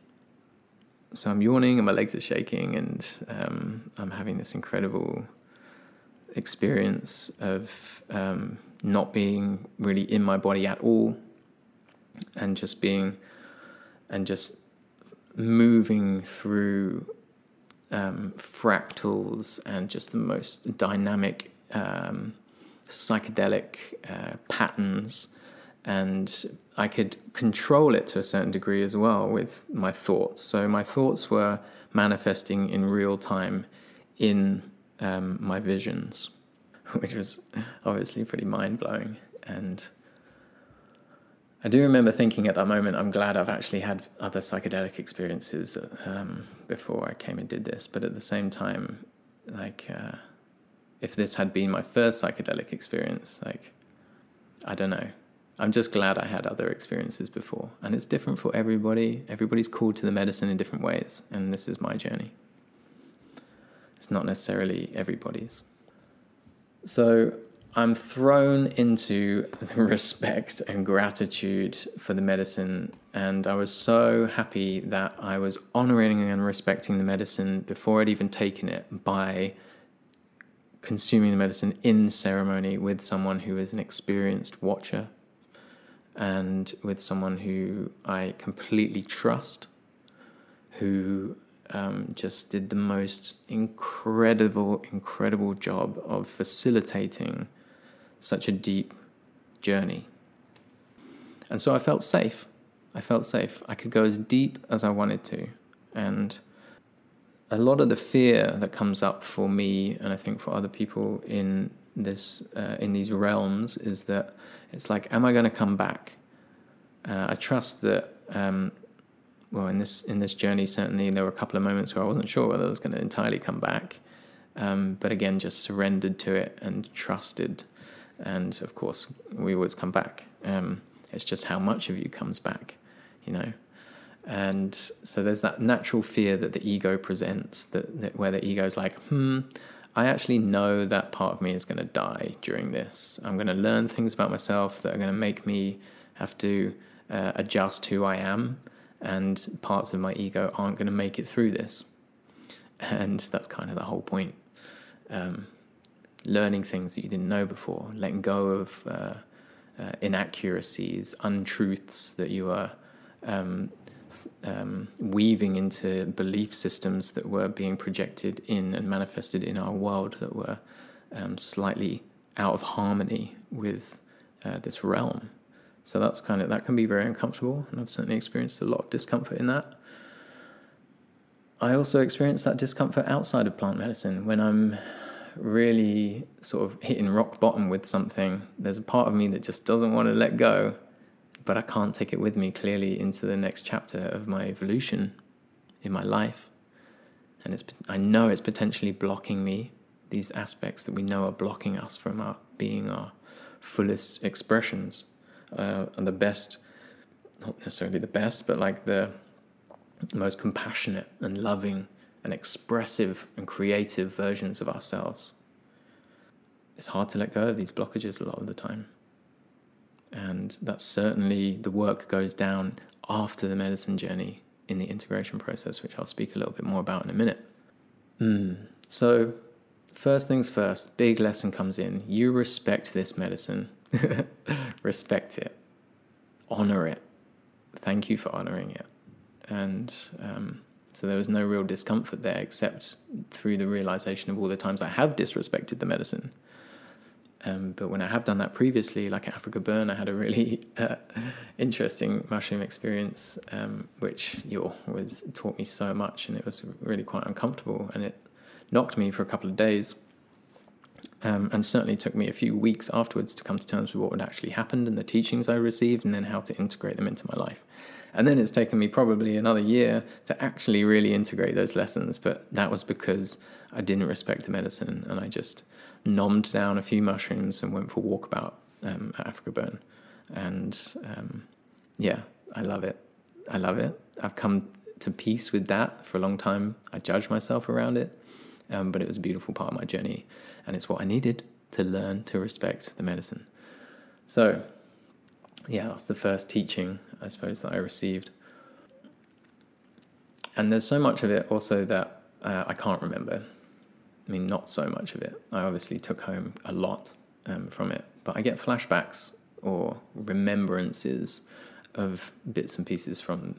So I'm yawning and my legs are shaking, and um, I'm having this incredible experience of um, not being really in my body at all, and just being, and just moving through Um, fractals and just the most dynamic um, psychedelic uh, patterns, and I could control it to a certain degree as well with my thoughts. So my thoughts were manifesting in real time in um, my visions, which was obviously pretty mind-blowing. And I do remember thinking at that moment, I'm glad I've actually had other psychedelic experiences um, before I came and did this. But at the same time, like, uh, if this had been my first psychedelic experience, like, I don't know. I'm just glad I had other experiences before. And it's different for everybody. Everybody's called to the medicine in different ways. And this is my journey. It's not necessarily everybody's. So I'm thrown into respect and gratitude for the medicine. And I was so happy that I was honoring and respecting the medicine before I'd even taken it by consuming the medicine in ceremony with someone who is an experienced watcher, and with someone who I completely trust, who um, just did the most incredible, incredible job of facilitating such a deep journey. And so I felt safe. I felt safe. I could go as deep as I wanted to. And a lot of the fear that comes up for me, and I think for other people in this uh, in these realms, is that it's like, am I going to come back? Uh, I trust that, um, well, in this in this journey, certainly there were a couple of moments where I wasn't sure whether I was going to entirely come back. Um, but again, just surrendered to it and trusted. And of course, we always come back. Um, it's just how much of you comes back, you know. And so there's that natural fear that the ego presents, that, that where the ego's like, hmm, I actually know that part of me is going to die during this. I'm going to learn things about myself that are going to make me have to uh, adjust who I am, and parts of my ego aren't going to make it through this. And that's kind of the whole point. Um, learning things that you didn't know before, letting go of uh, uh, inaccuracies, untruths that you are um, Um, weaving into belief systems that were being projected in and manifested in our world that were um, slightly out of harmony with uh, this realm. So that's kind of, that can be very uncomfortable, and I've certainly experienced a lot of discomfort in that. I also experienced that discomfort outside of plant medicine. When I'm really sort of hitting rock bottom with something, there's a part of me that just doesn't want to let go, but I can't take it with me clearly into the next chapter of my evolution in my life. And it's, I know it's potentially blocking me, these aspects that we know are blocking us from our, being our fullest expressions. Uh, and the best, not necessarily the best, but like the most compassionate and loving and expressive and creative versions of ourselves. It's hard to let go of these blockages a lot of the time. And that's certainly, the work goes down after the medicine journey in the integration process, which I'll speak a little bit more about in a minute. Mm. So first things first, big lesson comes in. You respect this medicine. Respect it. Honor it. Thank you for honoring it. And um, so there was no real discomfort there, except through the realization of all the times I have disrespected the medicine. Um, but when I have done that previously, like at Africa Burn, I had a really uh, interesting mushroom experience, um, which you always taught me so much, and it was really quite uncomfortable, and it knocked me for a couple of days, um, and certainly took me a few weeks afterwards to come to terms with what had actually happened and the teachings I received, and then how to integrate them into my life. And then it's taken me probably another year to actually really integrate those lessons, but that was because I didn't respect the medicine, and I just nommed down a few mushrooms and went for a walkabout um, at Africa Burn. And um, yeah, I love it. I love it. I've come to peace with that for a long time. I judged myself around it, um, but it was a beautiful part of my journey, and it's what I needed to learn to respect the medicine. So yeah, that's the first teaching, I suppose, that I received. And there's so much of it also that uh, I can't remember. I mean, not so much of it. I obviously took home a lot um, from it, but I get flashbacks or remembrances of bits and pieces from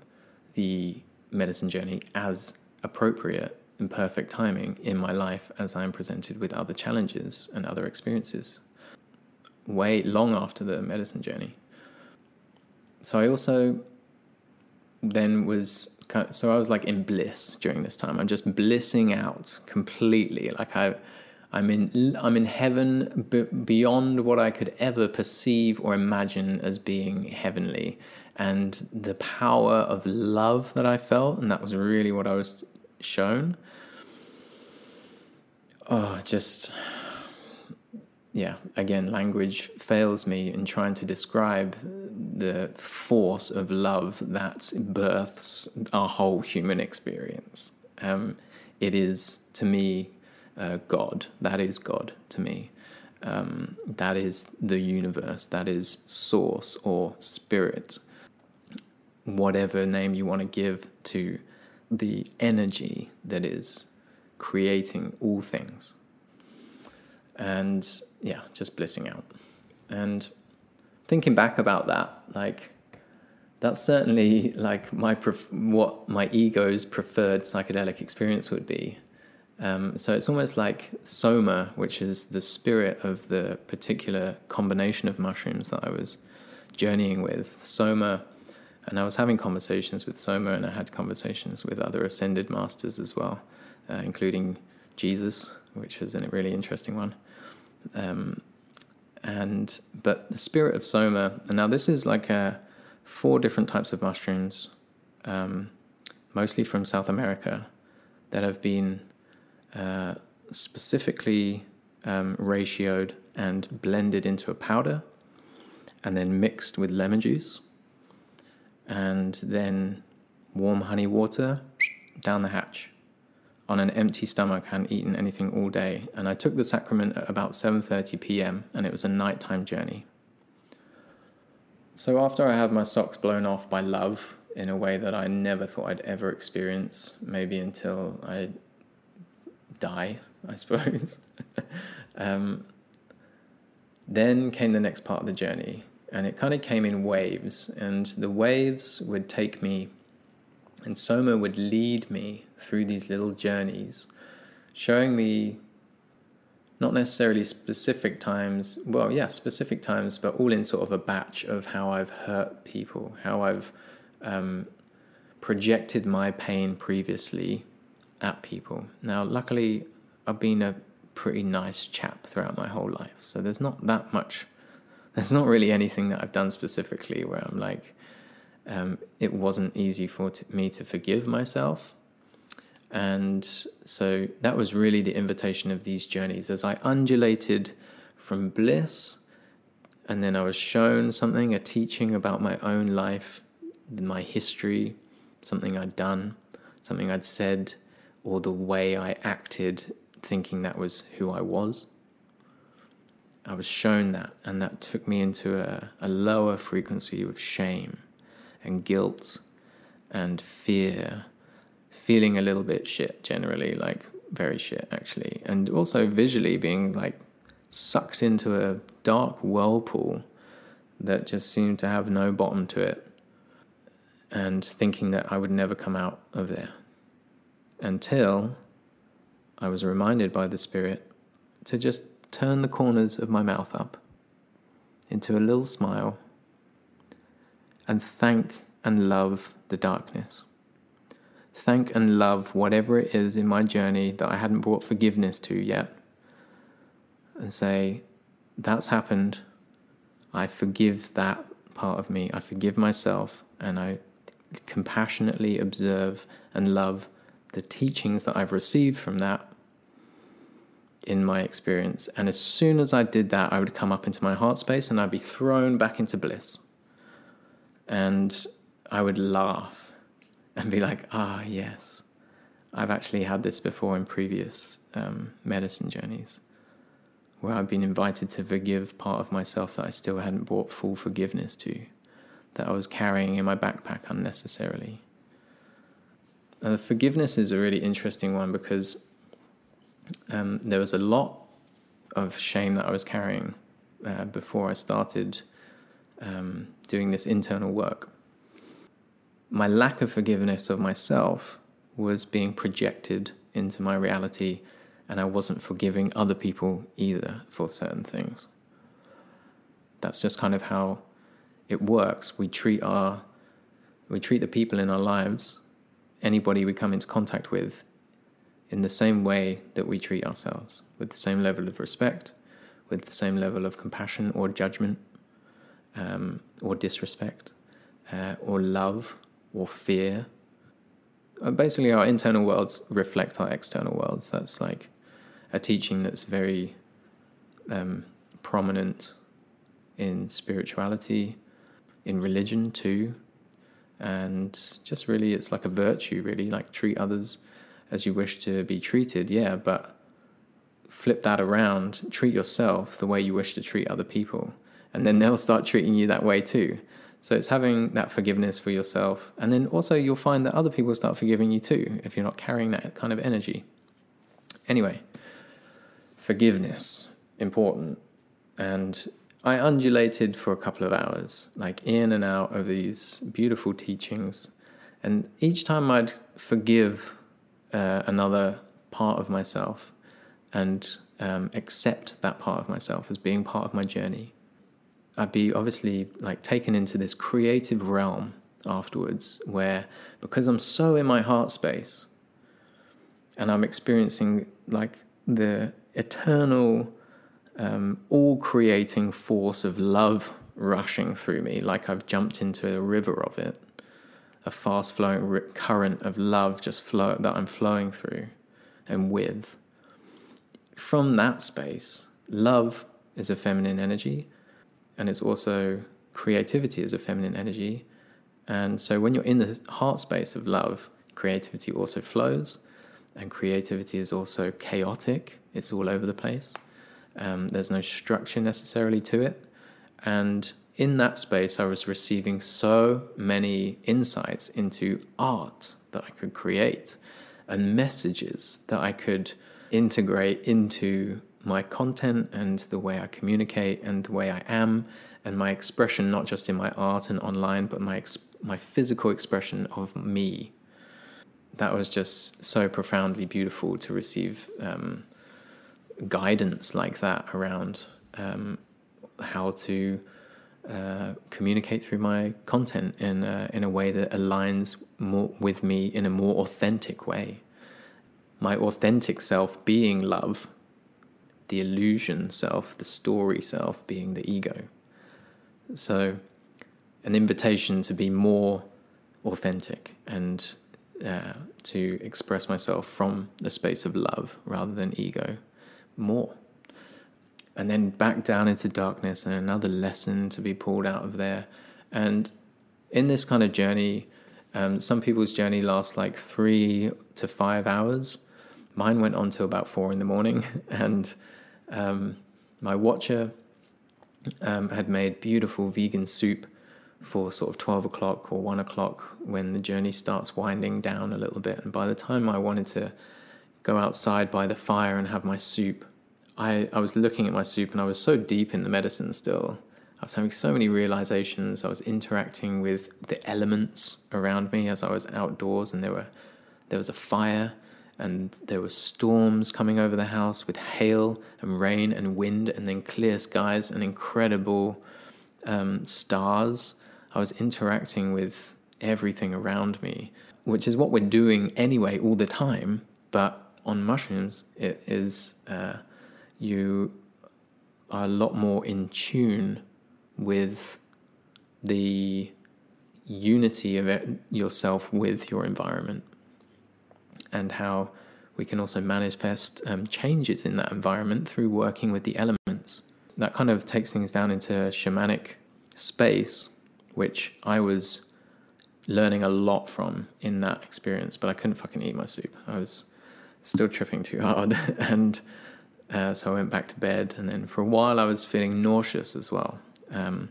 the medicine journey as appropriate and perfect timing in my life as I'm presented with other challenges and other experiences, way long after the medicine journey. So I also then was... So I was like in bliss during this time. I'm just blissing out completely. Like I, I'm in, I'm in heaven b- beyond what I could ever perceive or imagine as being heavenly. And the power of love that I felt, and that was really what I was shown. Oh, just, yeah, again, language fails me in trying to describe the force of love that births our whole human experience. Um, it is, to me, uh, God. That is God to me. Um, that is the universe. That is source or spirit. Whatever name you want to give to the energy that is creating all things. And yeah, just blissing out. And thinking back about that, like, that's certainly like my pref- what my ego's preferred psychedelic experience would be. Um, so it's almost like Soma, which is the spirit of the particular combination of mushrooms that I was journeying with. Soma, and I was having conversations with Soma, and I had conversations with other ascended masters as well, uh, including Jesus, which is a really interesting one. Um, and but the spirit of Soma, and now this is like a, four different types of mushrooms, um, mostly from South America, that have been uh, specifically um, ratioed and blended into a powder and then mixed with lemon juice and then warm honey water down the hatch on an empty stomach. I hadn't eaten anything all day, and I took the sacrament at about seven thirty p.m. and it was a nighttime journey. So after I had my socks blown off by love in a way that I never thought I'd ever experience, maybe until I die, I suppose, um, then came the next part of the journey. And it kind of came in waves, and the waves would take me, and Soma would lead me through these little journeys, showing me not necessarily specific times, well, yeah, specific times, but all in sort of a batch of how I've hurt people, how I've um, projected my pain previously at people. Now, luckily, I've been a pretty nice chap throughout my whole life, so there's not that much, there's not really anything that I've done specifically where I'm like, um, it wasn't easy for t- me to forgive myself. And so that was really the invitation of these journeys. As I undulated from bliss, and then I was shown something, a teaching about my own life, my history, something I'd done, something I'd said, or the way I acted, thinking that was who I was. I was shown that, and that took me into a, a lower frequency of shame and guilt and fear, feeling a little bit shit generally, like very shit actually, and also visually being like sucked into a dark whirlpool that just seemed to have no bottom to it, and thinking that I would never come out of there, until I was reminded by the spirit to just turn the corners of my mouth up into a little smile and thank and love the darkness. Thank and love whatever it is in my journey that I hadn't brought forgiveness to yet, and say, that's happened. I forgive that part of me. I forgive myself, and I compassionately observe and love the teachings that I've received from that in my experience. And as soon as I did that, I would come up into my heart space and I'd be thrown back into bliss, and I would laugh and be like, ah, yes, I've actually had this before in previous um, medicine journeys, where I've been invited to forgive part of myself that I still hadn't brought full forgiveness to, that I was carrying in my backpack unnecessarily. And the forgiveness is a really interesting one, because um, there was a lot of shame that I was carrying uh, before I started um, doing this internal work. My lack of forgiveness of myself was being projected into my reality, and I wasn't forgiving other people either for certain things. That's just kind of how it works. We treat our, we treat the people in our lives, anybody we come into contact with, in the same way that we treat ourselves, with the same level of respect, with the same level of compassion or judgment, um, or disrespect, uh, or love, or fear. Basically, our internal worlds reflect our external worlds. That's like a teaching that's very um, prominent in spirituality, in religion too, and just really it's like a virtue, really, like treat others as you wish to be treated, yeah, but flip that around, treat yourself the way you wish to treat other people, and then they'll start treating you that way too. So it's having that forgiveness for yourself, and then also you'll find that other people start forgiving you too if you're not carrying that kind of energy. Anyway, forgiveness, important. And I undulated for a couple of hours, like in and out of these beautiful teachings, and each time I'd forgive uh, another part of myself and um, accept that part of myself as being part of my journey. I'd be obviously like taken into this creative realm afterwards where, because I'm so in my heart space and I'm experiencing like the eternal um, all-creating force of love rushing through me, like I've jumped into a river of it, a fast-flowing current of love just flow that I'm flowing through and with. From that space, love is a feminine energy, and it's also creativity is a feminine energy. And so when you're in the heart space of love, creativity also flows, and creativity is also chaotic. It's all over the place. Um, there's no structure necessarily to it. And in that space, I was receiving so many insights into art that I could create and messages that I could integrate into my content and the way I communicate and the way I am and my expression, not just in my art and online, but my ex- my physical expression of me. That was just so profoundly beautiful to receive um, guidance like that around um, how to uh, communicate through my content in a, in a way that aligns more with me in a more authentic way. My authentic self being love, the illusion self, the story self being the ego. So an invitation to be more authentic and uh, to express myself from the space of love rather than ego more. And then back down into darkness and another lesson to be pulled out of there. And in this kind of journey, um, some people's journey lasts like three to five hours. Mine went on till about four in the morning, and um, my watcher um, had made beautiful vegan soup for sort of twelve o'clock or one o'clock when the journey starts winding down a little bit. And by the time I wanted to go outside by the fire and have my soup, I, I was looking at my soup and I was so deep in the medicine still. I was having so many realizations. I was interacting with the elements around me as I was outdoors, and there were there was a fire. And there were storms coming over the house with hail and rain and wind, and then clear skies and incredible um, stars. I was interacting with everything around me, which is what we're doing anyway all the time. But on mushrooms, it is uh, you are a lot more in tune with the unity of it, yourself with your environment, and how we can also manifest um, changes in that environment through working with the elements. That kind of takes things down into shamanic space, which I was learning a lot from in that experience, but I couldn't fucking eat my soup. I was still tripping too hard. And uh, so I went back to bed, and then for a while I was feeling nauseous as well, um,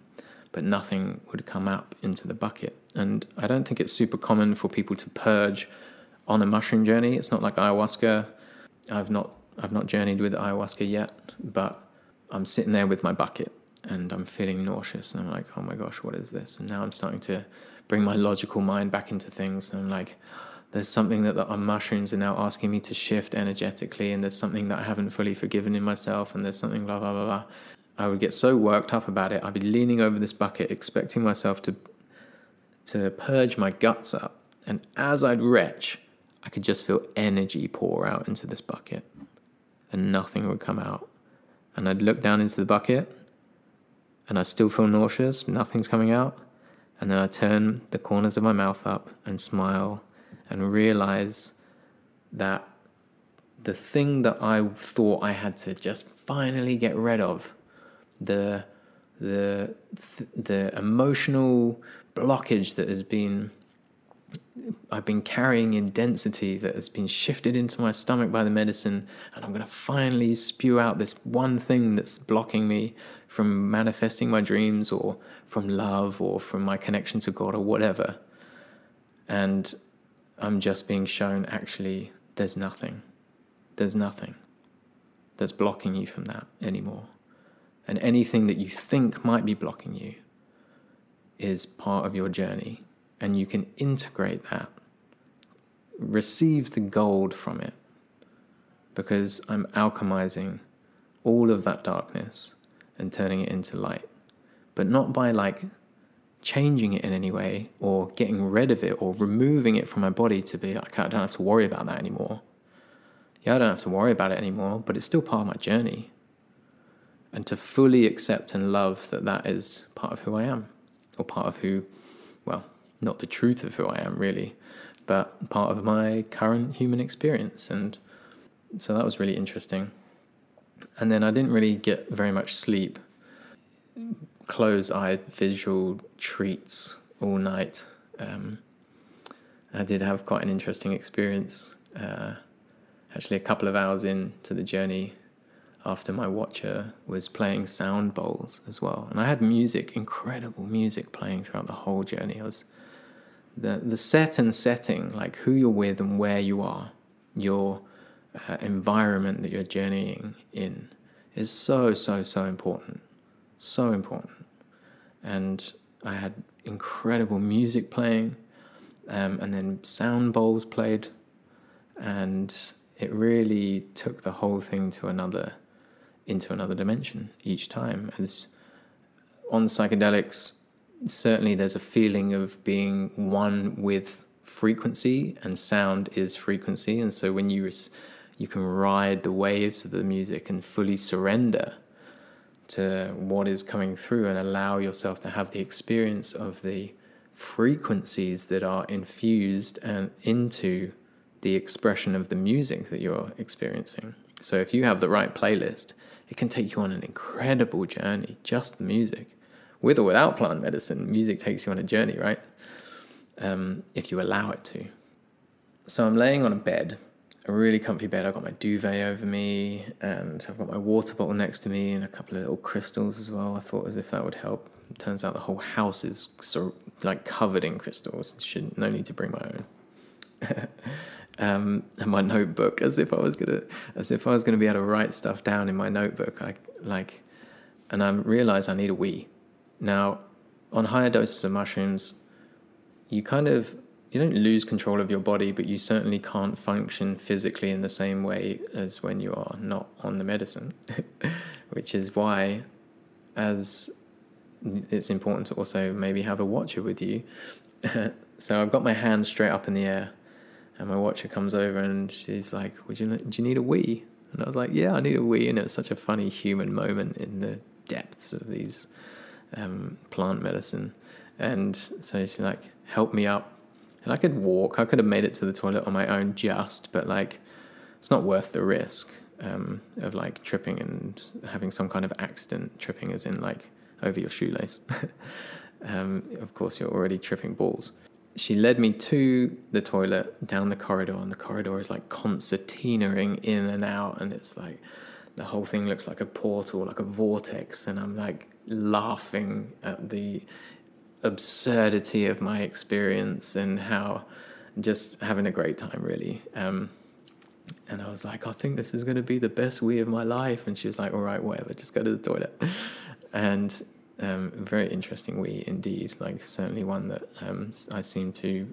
but nothing would come up into the bucket. And I don't think it's super common for people to purge on a mushroom journey. It's not like ayahuasca. I've not I've not journeyed with ayahuasca yet, but I'm sitting there with my bucket and I'm feeling nauseous and I'm like, oh my gosh, what is this? And now I'm starting to bring my logical mind back into things, and I'm like, there's something that the mushrooms are now asking me to shift energetically, and there's something that I haven't fully forgiven in myself, and there's something blah, blah, blah, blah. I would get so worked up about it. I'd be leaning over this bucket expecting myself to to purge my guts up, and as I'd retch, I could just feel energy pour out into this bucket and nothing would come out. And I'd look down into the bucket and I still feel nauseous, nothing's coming out. And then I turn the corners of my mouth up and smile and realize that the thing that I thought I had to just finally get rid of the the the emotional blockage that has been I've been carrying in density that has been shifted into my stomach by the medicine, and I'm going to finally spew out this one thing that's blocking me from manifesting my dreams or from love or from my connection to God or whatever. And I'm just being shown, actually, there's nothing. There's nothing that's blocking you from that anymore. And anything that you think might be blocking you is part of your journey. And you can integrate that, receive the gold from it, because I'm alchemizing all of that darkness and turning it into light, but not by like changing it in any way or getting rid of it or removing it from my body to be like, I don't have to worry about that anymore. Yeah, I don't have to worry about it anymore, but it's still part of my journey. And to fully accept and love that that is part of who I am, or part of who, well, not the truth of who I am really, but part of my current human experience. And so that was really interesting. And then I didn't really get very much sleep. Closed-eyed visual treats all night. Um, I did have quite an interesting experience. Uh, actually, a couple of hours into the journey after my watcher was playing sound bowls as well. And I had music, incredible music playing throughout the whole journey. I was The the set and setting, like who you're with and where you are, your uh, environment that you're journeying in is so, so, so important. So important. And I had incredible music playing, um, and then sound bowls played. And it really took the whole thing to another, into another dimension each time. As on psychedelics, certainly there's a feeling of being one with frequency, and sound is frequency. And so when you res- you can ride the waves of the music and fully surrender to what is coming through and allow yourself to have the experience of the frequencies that are infused and into the expression of the music that you're experiencing. So if you have the right playlist, it can take you on an incredible journey, just the music. With or without plant medicine, music takes you on a journey, right? Um, if you allow it to. So I'm laying on a bed, a really comfy bed. I've got my duvet over me, and I've got my water bottle next to me and a couple of little crystals as well. I thought as if that would help. It turns out the whole house is so, like covered in crystals. Should, no need to bring my own. um, and my notebook, as if I was gonna, as if I was gonna be able to write stuff down in my notebook. I like, and I realised I need a wee. Now, on higher doses of mushrooms, you kind of, you don't lose control of your body, but you certainly can't function physically in the same way as when you are not on the medicine, which is why as it's important to also maybe have a watcher with you. So I've got my hand straight up in the air, and my watcher comes over and she's like, "Would you, do you need a wee?" And I was like, "Yeah, I need a wee." And it was such a funny human moment in the depths of these Um, plant medicine. And so she like helped me up, and I could walk. I could have made it to the toilet on my own just, but like it's not worth the risk um, of like tripping and having some kind of accident. Tripping as in like over your shoelace. um, of course you're already tripping balls. She led me to the toilet down the corridor, and the corridor is like concertinaing in and out, and it's like the whole thing looks like a portal, like a vortex, and I'm like laughing at the absurdity of my experience and how just having a great time really. Um, and I was like, I think this is going to be the best wee of my life. And she was like, all right, whatever, just go to the toilet. And um, very interesting wee indeed. Like certainly one that um, I seemed to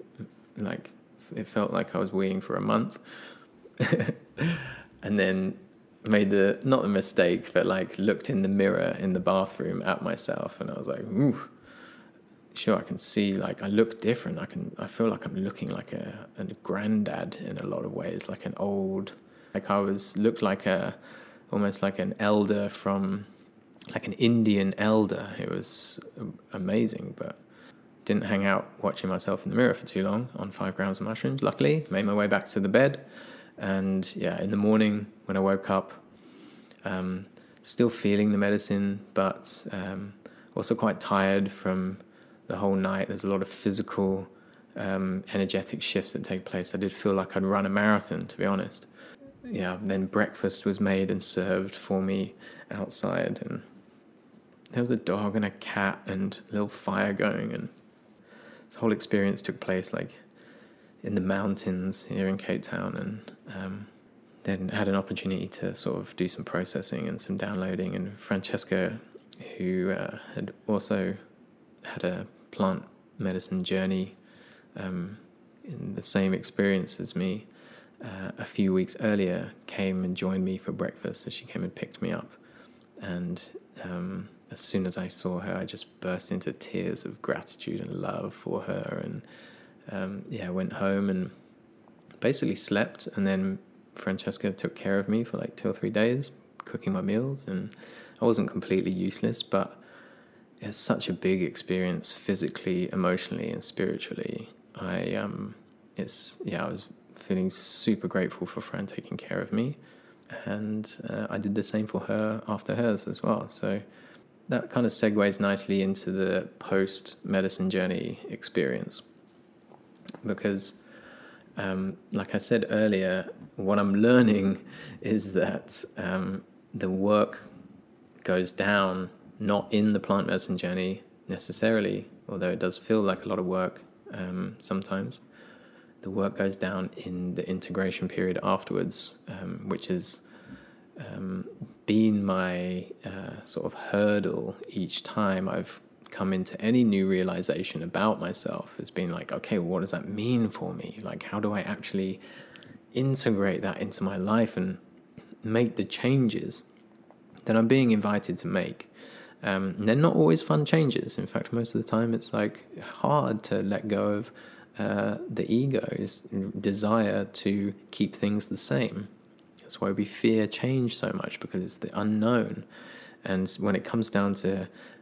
like, it felt like I was weeing for a month. And then made the, not the mistake, but like looked in the mirror in the bathroom at myself, and I was like, ooh, sure, I can see, like I look different. I can, I feel like I'm looking like a, a granddad in a lot of ways, like an old, like I was, looked like a, almost like an elder from, like an Indian elder. It was amazing, but didn't hang out watching myself in the mirror for too long on five grams of mushrooms, luckily. Made my way back to the bed. And yeah, in the morning when I woke up, um, still feeling the medicine, but um, also quite tired from the whole night. There's a lot of physical, um, energetic shifts that take place. I did feel like I'd run a marathon, to be honest. Yeah, then breakfast was made and served for me outside, and there was a dog and a cat and a little fire going, and this whole experience took place like in the mountains here in Cape Town, and um, then had an opportunity to sort of do some processing and some downloading. And Francesca, who uh, had also had a plant medicine journey um, in the same experience as me, Uh, a few weeks earlier, came and joined me for breakfast. So she came and picked me up, and um, as soon as I saw her, I just burst into tears of gratitude and love for her. And um, yeah, I went home and basically slept, and then Francesca took care of me for like two or three days, cooking my meals, and I wasn't completely useless, but it was such a big experience physically, emotionally, and spiritually. I um, it's yeah, I was feeling super grateful for Fran taking care of me, and uh, I did the same for her after hers as well. So that kind of segues nicely into the post-medicine journey experience, because um, like I said earlier, what I'm learning is that um, the work goes down not in the plant medicine journey necessarily, although it does feel like a lot of work um, sometimes. The work goes down in the integration period afterwards, um, which has um, been my uh, sort of hurdle each time I've come into any new realization about myself. It's been like, okay, well, what does that mean for me? Like, how do I actually integrate that into my life and make the changes that I'm being invited to make? Um, and they're not always fun changes. In fact, most of the time it's like hard to let go of Uh, the ego's desire to keep things the same. That's why we fear change so much, because it's the unknown. And when it comes down to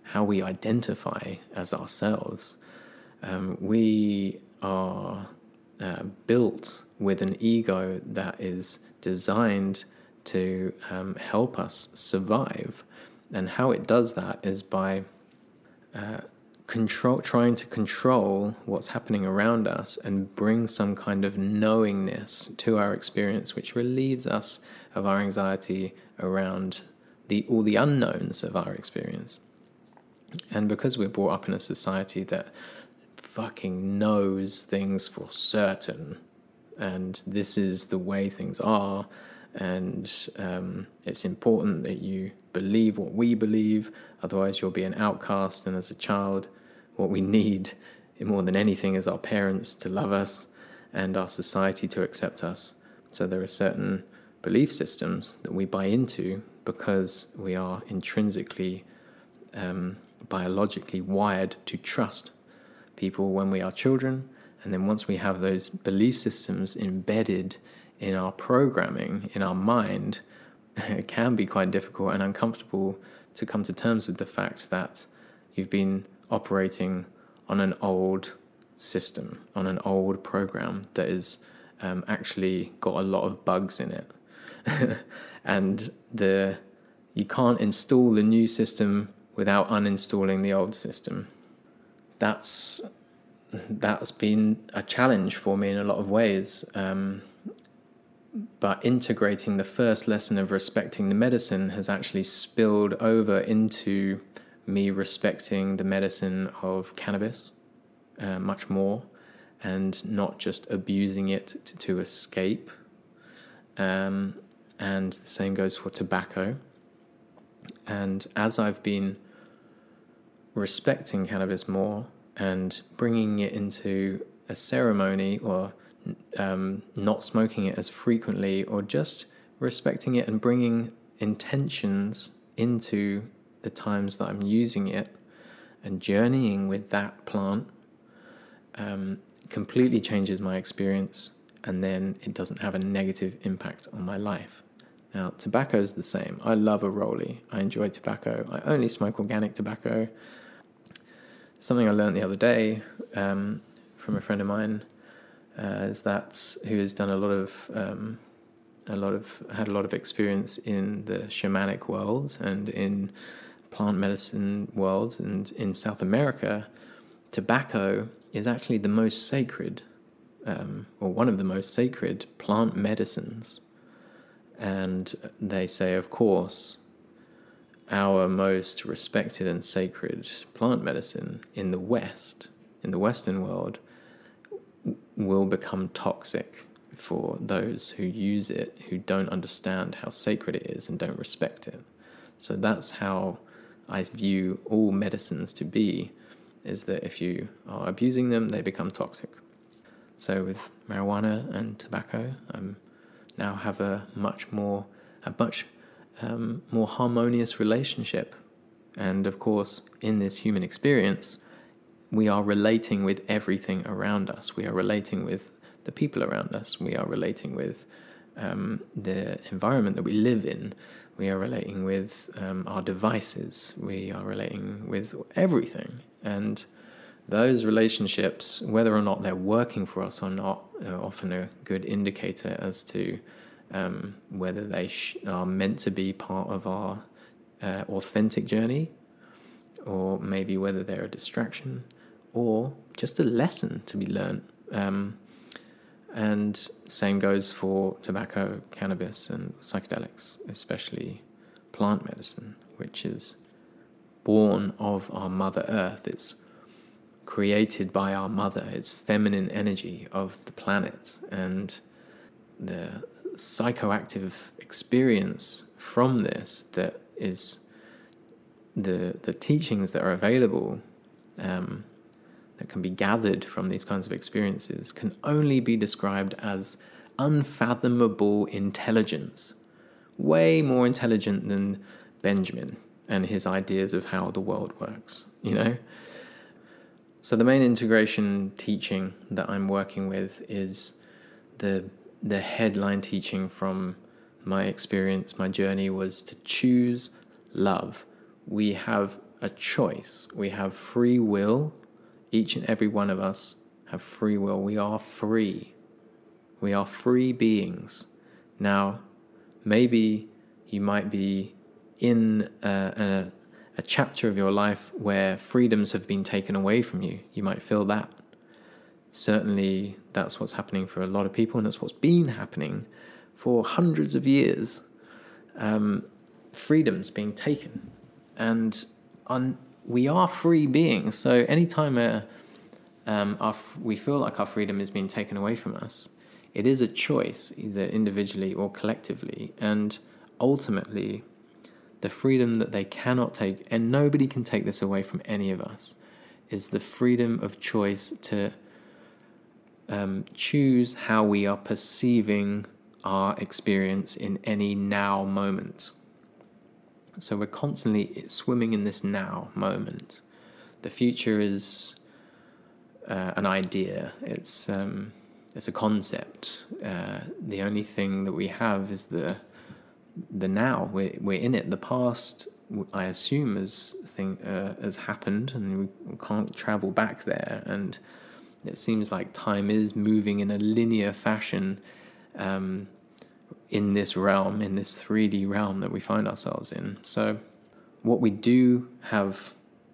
how we identify as ourselves, um, we are uh, built with an ego that is designed to um, help us survive. And how it does that is by uh, Control, trying to control what's happening around us and bring some kind of knowingness to our experience, which relieves us of our anxiety around the all the unknowns of our experience. And because we're brought up in a society that fucking knows things for certain, and this is the way things are, and um, it's important that you believe what we believe, otherwise you'll be an outcast. And as a child, what we need more than anything is our parents to love us and our society to accept us. So there are certain belief systems that we buy into because we are intrinsically, um, biologically wired to trust people when we are children. And then once we have those belief systems embedded in our programming, in our mind, it can be quite difficult and uncomfortable to come to terms with the fact that you've been operating on an old system, on an old program that is um, actually got a lot of bugs in it. And the you can't install the new system without uninstalling the old system. That's that's been a challenge for me in a lot of ways. Um, But integrating the first lesson of respecting the medicine has actually spilled over into me respecting the medicine of cannabis uh, much more, and not just abusing it to, to escape. Um, and the same goes for tobacco. And as I've been respecting cannabis more and bringing it into a ceremony, or Um, not smoking it as frequently, or just respecting it and bringing intentions into the times that I'm using it and journeying with that plant, um, completely changes my experience, and then it doesn't have a negative impact on my life. Now, tobacco is the same. I love a rollie. I enjoy tobacco. I only smoke organic tobacco. Something I learned the other day um, from a friend of mine, Uh, is that who has done a lot of um, a lot of had a lot of experience in the shamanic world and in plant medicine world, and in South America, tobacco is actually the most sacred, um, or one of the most sacred plant medicines. And they say, of course, our most respected and sacred plant medicine in the West, in the Western world, will become toxic for those who use it, who don't understand how sacred it is and don't respect it. So that's how I view all medicines to be, is that if you are abusing them, they become toxic. So with marijuana and tobacco, I now have a much more a much um, more harmonious relationship. And of course, in this human experience, we are relating with everything around us. We are relating with the people around us. We are relating with um, the environment that we live in. We are relating with um, our devices. We are relating with everything. And those relationships, whether or not they're working for us or not, are often a good indicator as to um, whether they sh- are meant to be part of our uh, authentic journey, or maybe whether they're a distraction or just a lesson to be learned. Um, And same goes for tobacco, cannabis, and psychedelics, especially plant medicine, which is born of our Mother Earth. It's created by our mother. It's feminine energy of the planet. And the psychoactive experience from this, that is the, the teachings that are available, um, that can be gathered from these kinds of experiences, can only be described as unfathomable intelligence, way more intelligent than Benjamin and his ideas of how the world works, you know? So the main integration teaching that I'm working with is the the headline teaching from my experience, my journey, was to choose love. We have a choice. We have free will. Each and every one of us have free will. We are free. We are free beings. Now, maybe you might be in a, a, a chapter of your life where freedoms have been taken away from you. You might feel that. Certainly, that's what's happening for a lot of people, and that's what's been happening for hundreds of years. Um, freedoms being taken. And on... we are free beings, so anytime a, um, our, we feel like our freedom is being taken away from us, it is a choice, either individually or collectively, and ultimately, the freedom that they cannot take, and nobody can take this away from any of us, is the freedom of choice to um, choose how we are perceiving our experience in any now moment. So we're constantly swimming in this now moment. The future is uh, an idea. It's um, it's a concept. Uh, the only thing that we have is the the now. We're we're in it. The past, I assume, is thing uh, has happened, and we can't travel back there. And it seems like time is moving in a linear fashion. Um, in this realm, in this three D realm that we find ourselves in. So what we do have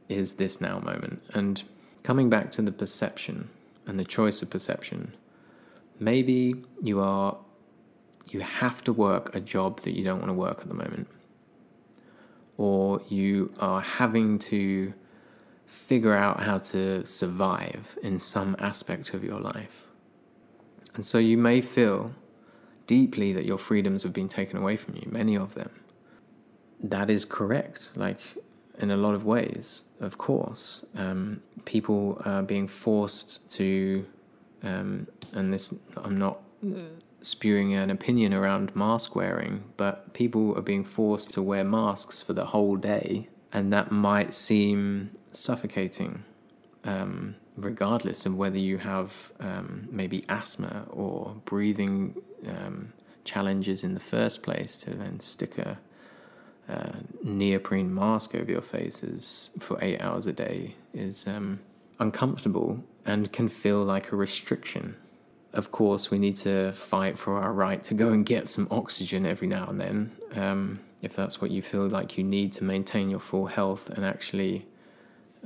is this now moment. And coming back to the perception and the choice of perception, maybe you are, you have to work a job that you don't want to work at the moment, or you are having to figure out how to survive in some aspect of your life. And so you may feel deeply that your freedoms have been taken away from you, many of them. That is correct, like in a lot of ways, of course. Um, people are being forced to, um, and this, I'm not spewing an opinion around mask wearing, but people are being forced to wear masks for the whole day, and that might seem suffocating, um, regardless of whether you have um, maybe asthma or breathing Um, challenges in the first place. To then stick a uh, neoprene mask over your faces for eight hours a day is um, uncomfortable and can feel like a restriction. of course, we need to fight for our right to go and get some oxygen every now and then, um, if that's what you feel like you need to maintain your full health and actually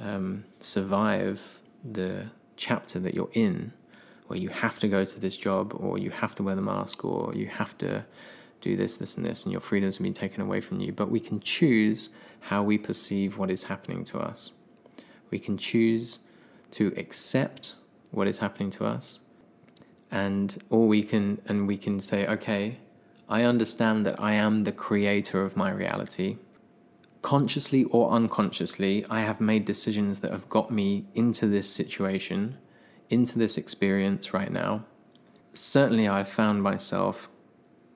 um, survive the chapter that you're in, where you have to go to this job, or you have to wear the mask, or you have to do this, this, and this, and your freedoms have been taken away from you. But we can choose how we perceive what is happening to us. We can choose to accept what is happening to us. And or we can and we can say, okay, I understand that I am the creator of my reality. Consciously or unconsciously, I have made decisions that have got me into this situation, into this experience right now. Certainly I've found myself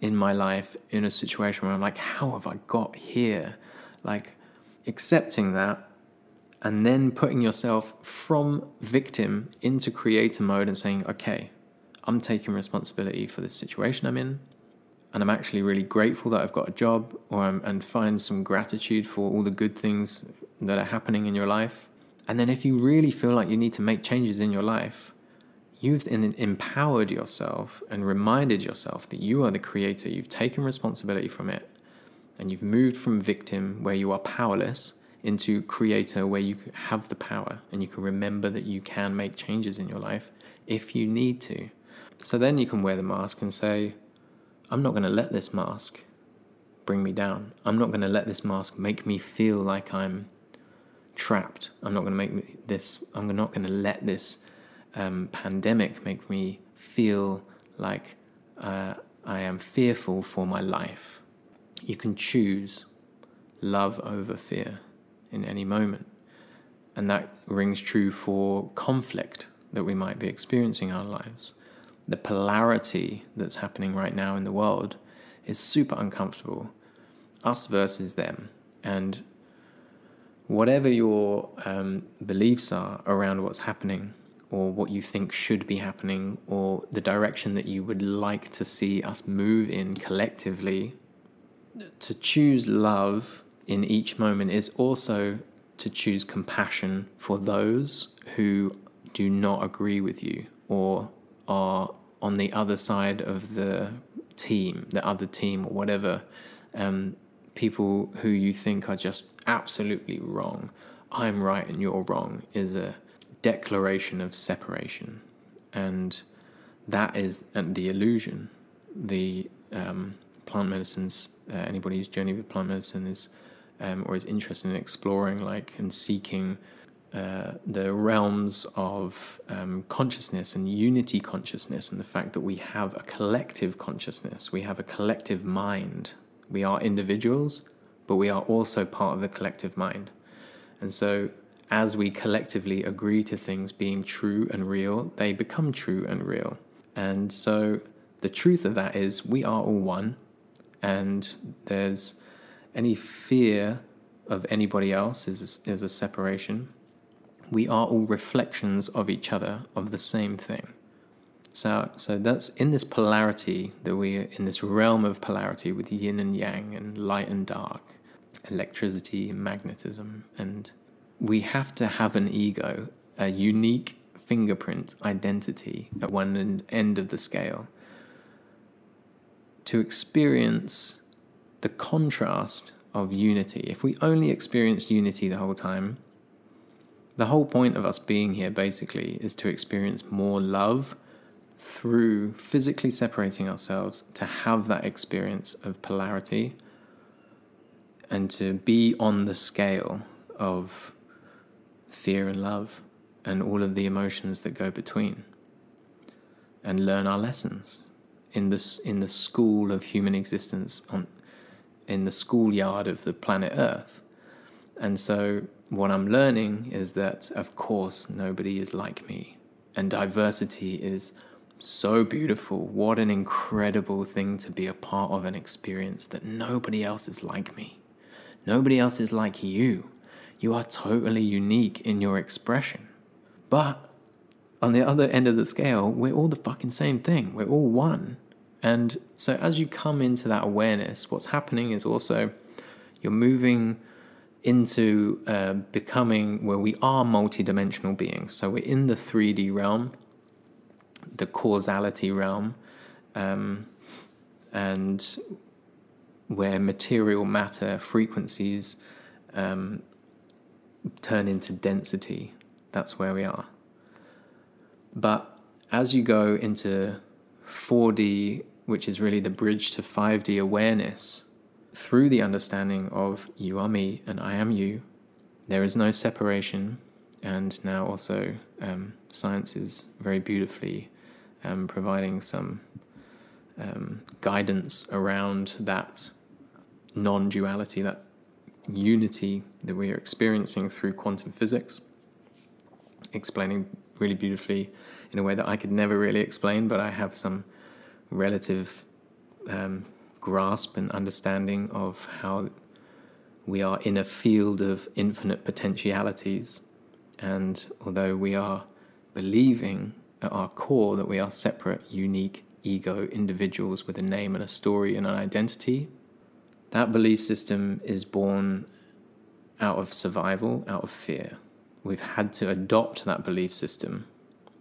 in my life in a situation where I'm like, how have I got here? Like, accepting that and then putting yourself from victim into creator mode and saying, okay, I'm taking responsibility for this situation I'm in, and I'm actually really grateful that I've got a job, or I'm, and find some gratitude for all the good things that are happening in your life. And then if you really feel like you need to make changes in your life, you've empowered yourself and reminded yourself that you are the creator. You've taken responsibility from it, and you've moved from victim, where you are powerless, into creator, where you have the power and you can remember that you can make changes in your life if you need to. So then you can wear the mask and say, I'm not going to let this mask bring me down. I'm not going to let this mask make me feel like I'm trapped. I'm not going to make me this. I'm not going to let this um, pandemic make me feel like uh, I am fearful for my life. You can choose love over fear in any moment. And that rings true for conflict that we might be experiencing in our lives. The polarity that's happening right now in the world is super uncomfortable. Us versus them. And whatever your um, beliefs are around what's happening, or what you think should be happening, or the direction that you would like to see us move in collectively, to choose love in each moment is also to choose compassion for those who do not agree with you, or are on the other side of the team, the other team or whatever, um, people who you think are just absolutely wrong. I'm right and you're wrong is a declaration of separation. And that is and the illusion. The um, plant medicines, uh, anybody who's journeyed with plant medicine is, um, or is interested in exploring like and seeking Uh, the realms of um, consciousness and unity consciousness, and the fact that we have a collective consciousness, we have a collective mind. We are individuals, but we are also part of the collective mind. And so as we collectively agree to things being true and real, they become true and real. And so the truth of that is we are all one, and there's any fear of anybody else is a, is a separation. We are all reflections of each other, of the same thing. So so that's in this polarity, that we are in this realm of polarity with yin and yang and light and dark, electricity and magnetism. And we have to have an ego, a unique fingerprint identity at one end of the scale, to experience the contrast of unity. If we only experience unity the whole time, the whole point of us being here, basically, is to experience more love through physically separating ourselves, to have that experience of polarity, and to be on the scale of fear and love and all of the emotions that go between, and learn our lessons in this in the school of human existence, on in the schoolyard of the planet Earth. And so what I'm learning is that, of course, nobody is like me. And diversity is so beautiful. What an incredible thing to be a part of an experience that nobody else is like me. Nobody else is like you. You are totally unique in your expression. But on the other end of the scale, we're all the fucking same thing. We're all one. And so as you come into that awareness, what's happening is also you're moving into uh, becoming where we are multidimensional beings. So we're in the three D realm, the causality realm, um, and where material matter frequencies um, turn into density. That's where we are. But as you go into four D, which is really the bridge to five D awareness, through the understanding of you are me and I am you, there is no separation. And now also um, science is very beautifully um, providing some um, guidance around that non-duality, that unity that we are experiencing through quantum physics, explaining really beautifully in a way that I could never really explain, but I have some relative um, grasp and understanding of how we are in a field of infinite potentialities. And although we are believing at our core that we are separate, unique ego individuals with a name and a story and an identity, that belief system is born out of survival, out of fear. We've had to adopt that belief system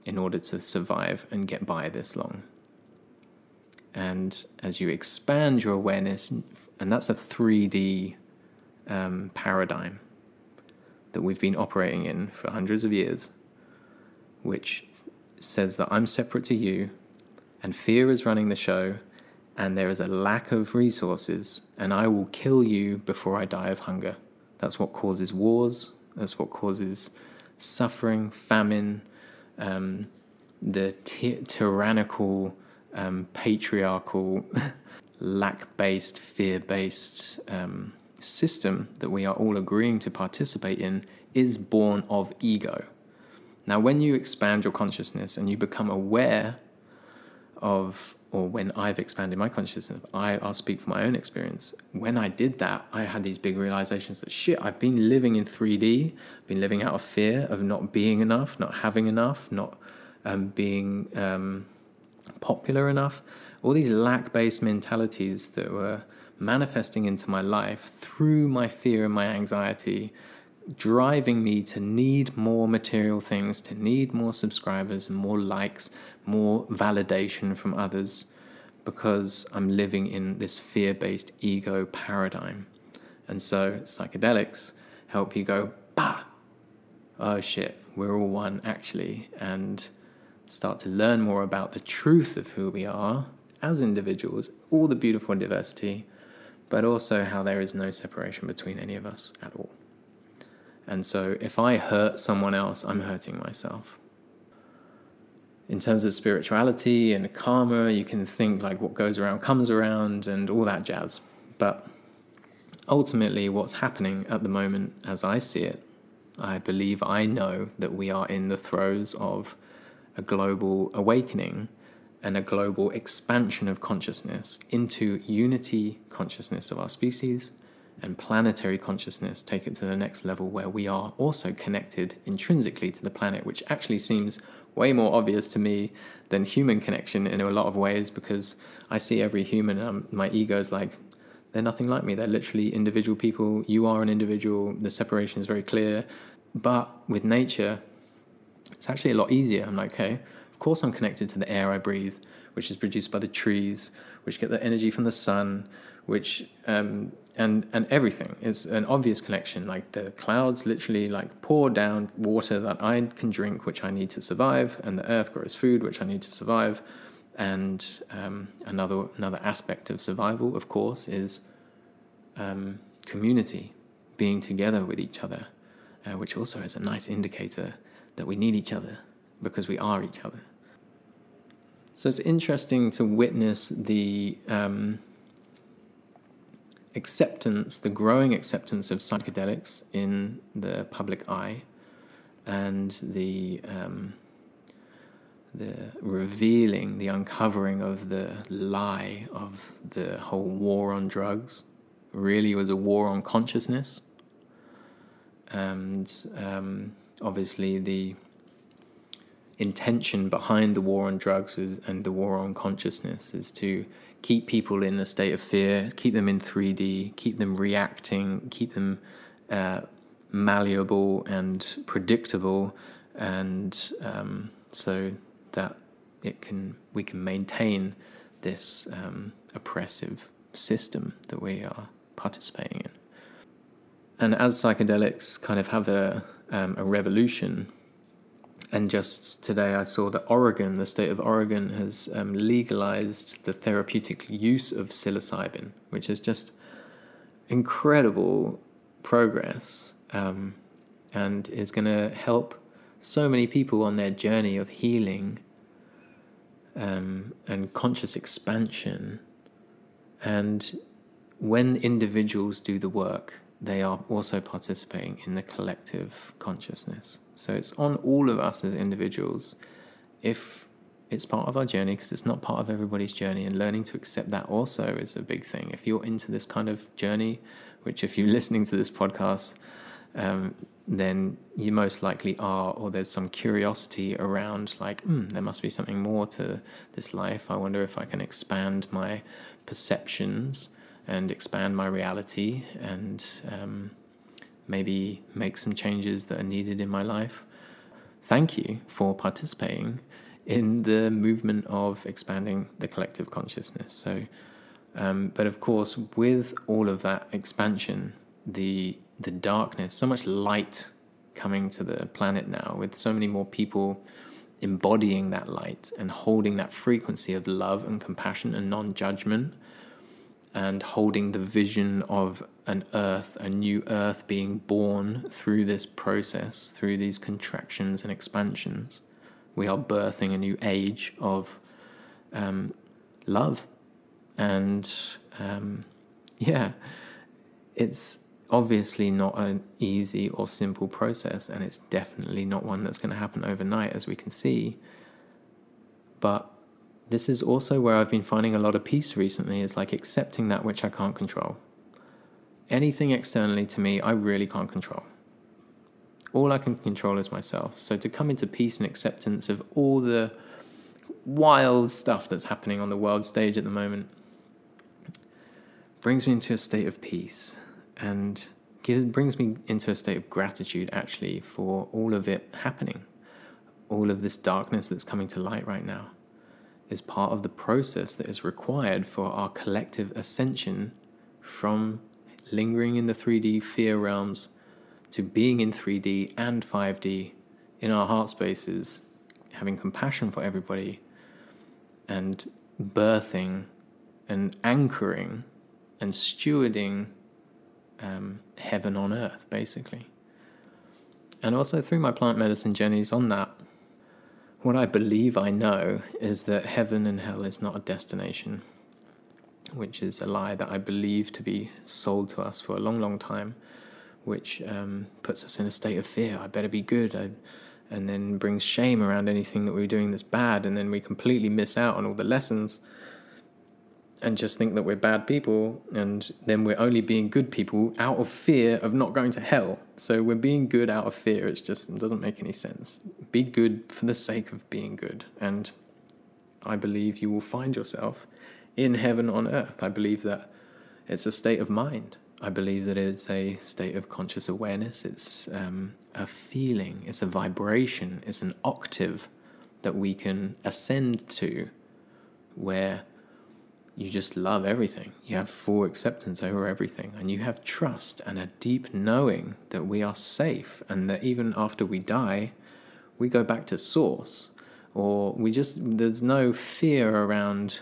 in order to survive and get by this long. And as you expand your awareness, and that's a three D um, paradigm that we've been operating in for hundreds of years, which says that I'm separate to you, and fear is running the show, and there is a lack of resources, and I will kill you before I die of hunger. That's what causes wars. That's what causes suffering, famine, um, the ty- tyrannical, um, patriarchal, lack-based, fear-based um, system that we are all agreeing to participate in is born of ego. Now, when you expand your consciousness and you become aware of, or when I've expanded my consciousness, I, I'll speak from my own experience. When I did that, I had these big realizations that, shit, I've been living in three D, I've been living out of fear of not being enough, not having enough, not um, being um, popular enough. All these lack-based mentalities that were manifesting into my life through my fear and my anxiety, driving me to need more material things, to need more subscribers, more likes, more validation from others, because I'm living in this fear-based ego paradigm. And so psychedelics help you go, bah, oh shit, we're all one actually, and start to learn more about the truth of who we are as individuals, all the beautiful diversity, but also how there is no separation between any of us at all. And so if I hurt someone else, I'm hurting myself. In terms of spirituality and karma, you can think like what goes around comes around and all that jazz. But ultimately what's happening at the moment, as I see it, I believe I know that we are in the throes of a global awakening and a global expansion of consciousness into unity consciousness of our species, and planetary consciousness, take it to the next level where we are also connected intrinsically to the planet, which actually seems way more obvious to me than human connection in a lot of ways, because I see every human and um, my ego's like, they're nothing like me. They're literally individual people. You are an individual. The separation is very clear. But with nature, it's actually a lot easier. I'm like, okay, of course I'm connected to the air I breathe, which is produced by the trees, which get the energy from the sun, which... Um, And and everything is an obvious connection. Like the clouds literally like pour down water that I can drink, which I need to survive, and the earth grows food, which I need to survive. And um, another another aspect of survival, of course, is um, community, being together with each other, uh, which also is a nice indicator that we need each other because we are each other. So it's interesting to witness the... Um, acceptance, the growing acceptance of psychedelics in the public eye, and the um, the revealing, the uncovering of the lie of the whole war on drugs really was a war on consciousness. And um, obviously the intention behind the war on drugs is, and the war on consciousness is to keep people in a state of fear, keep them in three D, keep them reacting, keep them uh, malleable and predictable, and um, so that it can we can maintain this um, oppressive system that we are participating in. And as psychedelics kind of have a um, a revolution, and just today I saw that Oregon, the state of Oregon, has um, legalized the therapeutic use of psilocybin, which is just incredible progress, um, and is going to help so many people on their journey of healing um, and conscious expansion. And when individuals do the work, they are also participating in the collective consciousness. So it's on all of us as individuals, if it's part of our journey, because it's not part of everybody's journey, and learning to accept that also is a big thing. If you're into this kind of journey, which if you're listening to this podcast, um, then you most likely are, or there's some curiosity around like, hmm, there must be something more to this life. I wonder if I can expand my perceptions and expand my reality, and um, maybe make some changes that are needed in my life. Thank you for participating in the movement of expanding the collective consciousness. So, um, but of course, with all of that expansion, the the darkness, so much light coming to the planet now, with so many more people embodying that light and holding that frequency of love and compassion and non-judgment, and holding the vision of an earth, a new earth being born through this process, through these contractions and expansions. We are birthing a new age of um, love. And um, yeah, it's obviously not an easy or simple process, and it's definitely not one that's going to happen overnight, as we can see. But this is also where I've been finding a lot of peace recently, is like accepting that which I can't control. Anything externally to me, I really can't control. All I can control is myself. So to come into peace and acceptance of all the wild stuff that's happening on the world stage at the moment brings me into a state of peace, and gives, brings me into a state of gratitude, actually, for all of it happening. All of this darkness that's coming to light right now is part of the process that is required for our collective ascension from lingering in the three D fear realms to being in three D and five D in our heart spaces, having compassion for everybody and birthing and anchoring and stewarding um, heaven on earth, basically. And also through my plant medicine journeys on that, what I believe I know is that heaven and hell is not a destination, which is a lie that I believe to be sold to us for a long, long time, which um, puts us in a state of fear. I better be good, I, and then brings shame around anything that we're doing that's bad, and then we completely miss out on all the lessons and just think that we're bad people, and then we're only being good people out of fear of not going to hell. So we're being good out of fear. It's just, it doesn't make any sense. Be good for the sake of being good. And I believe you will find yourself in heaven on earth. I believe that it's a state of mind. I believe that it's a state of conscious awareness. It's um, a feeling. It's a vibration. It's an octave that we can ascend to, where you just love everything. You have full acceptance over everything, and you have trust and a deep knowing that we are safe, and that even after we die, we go back to source, or we just, there's no fear around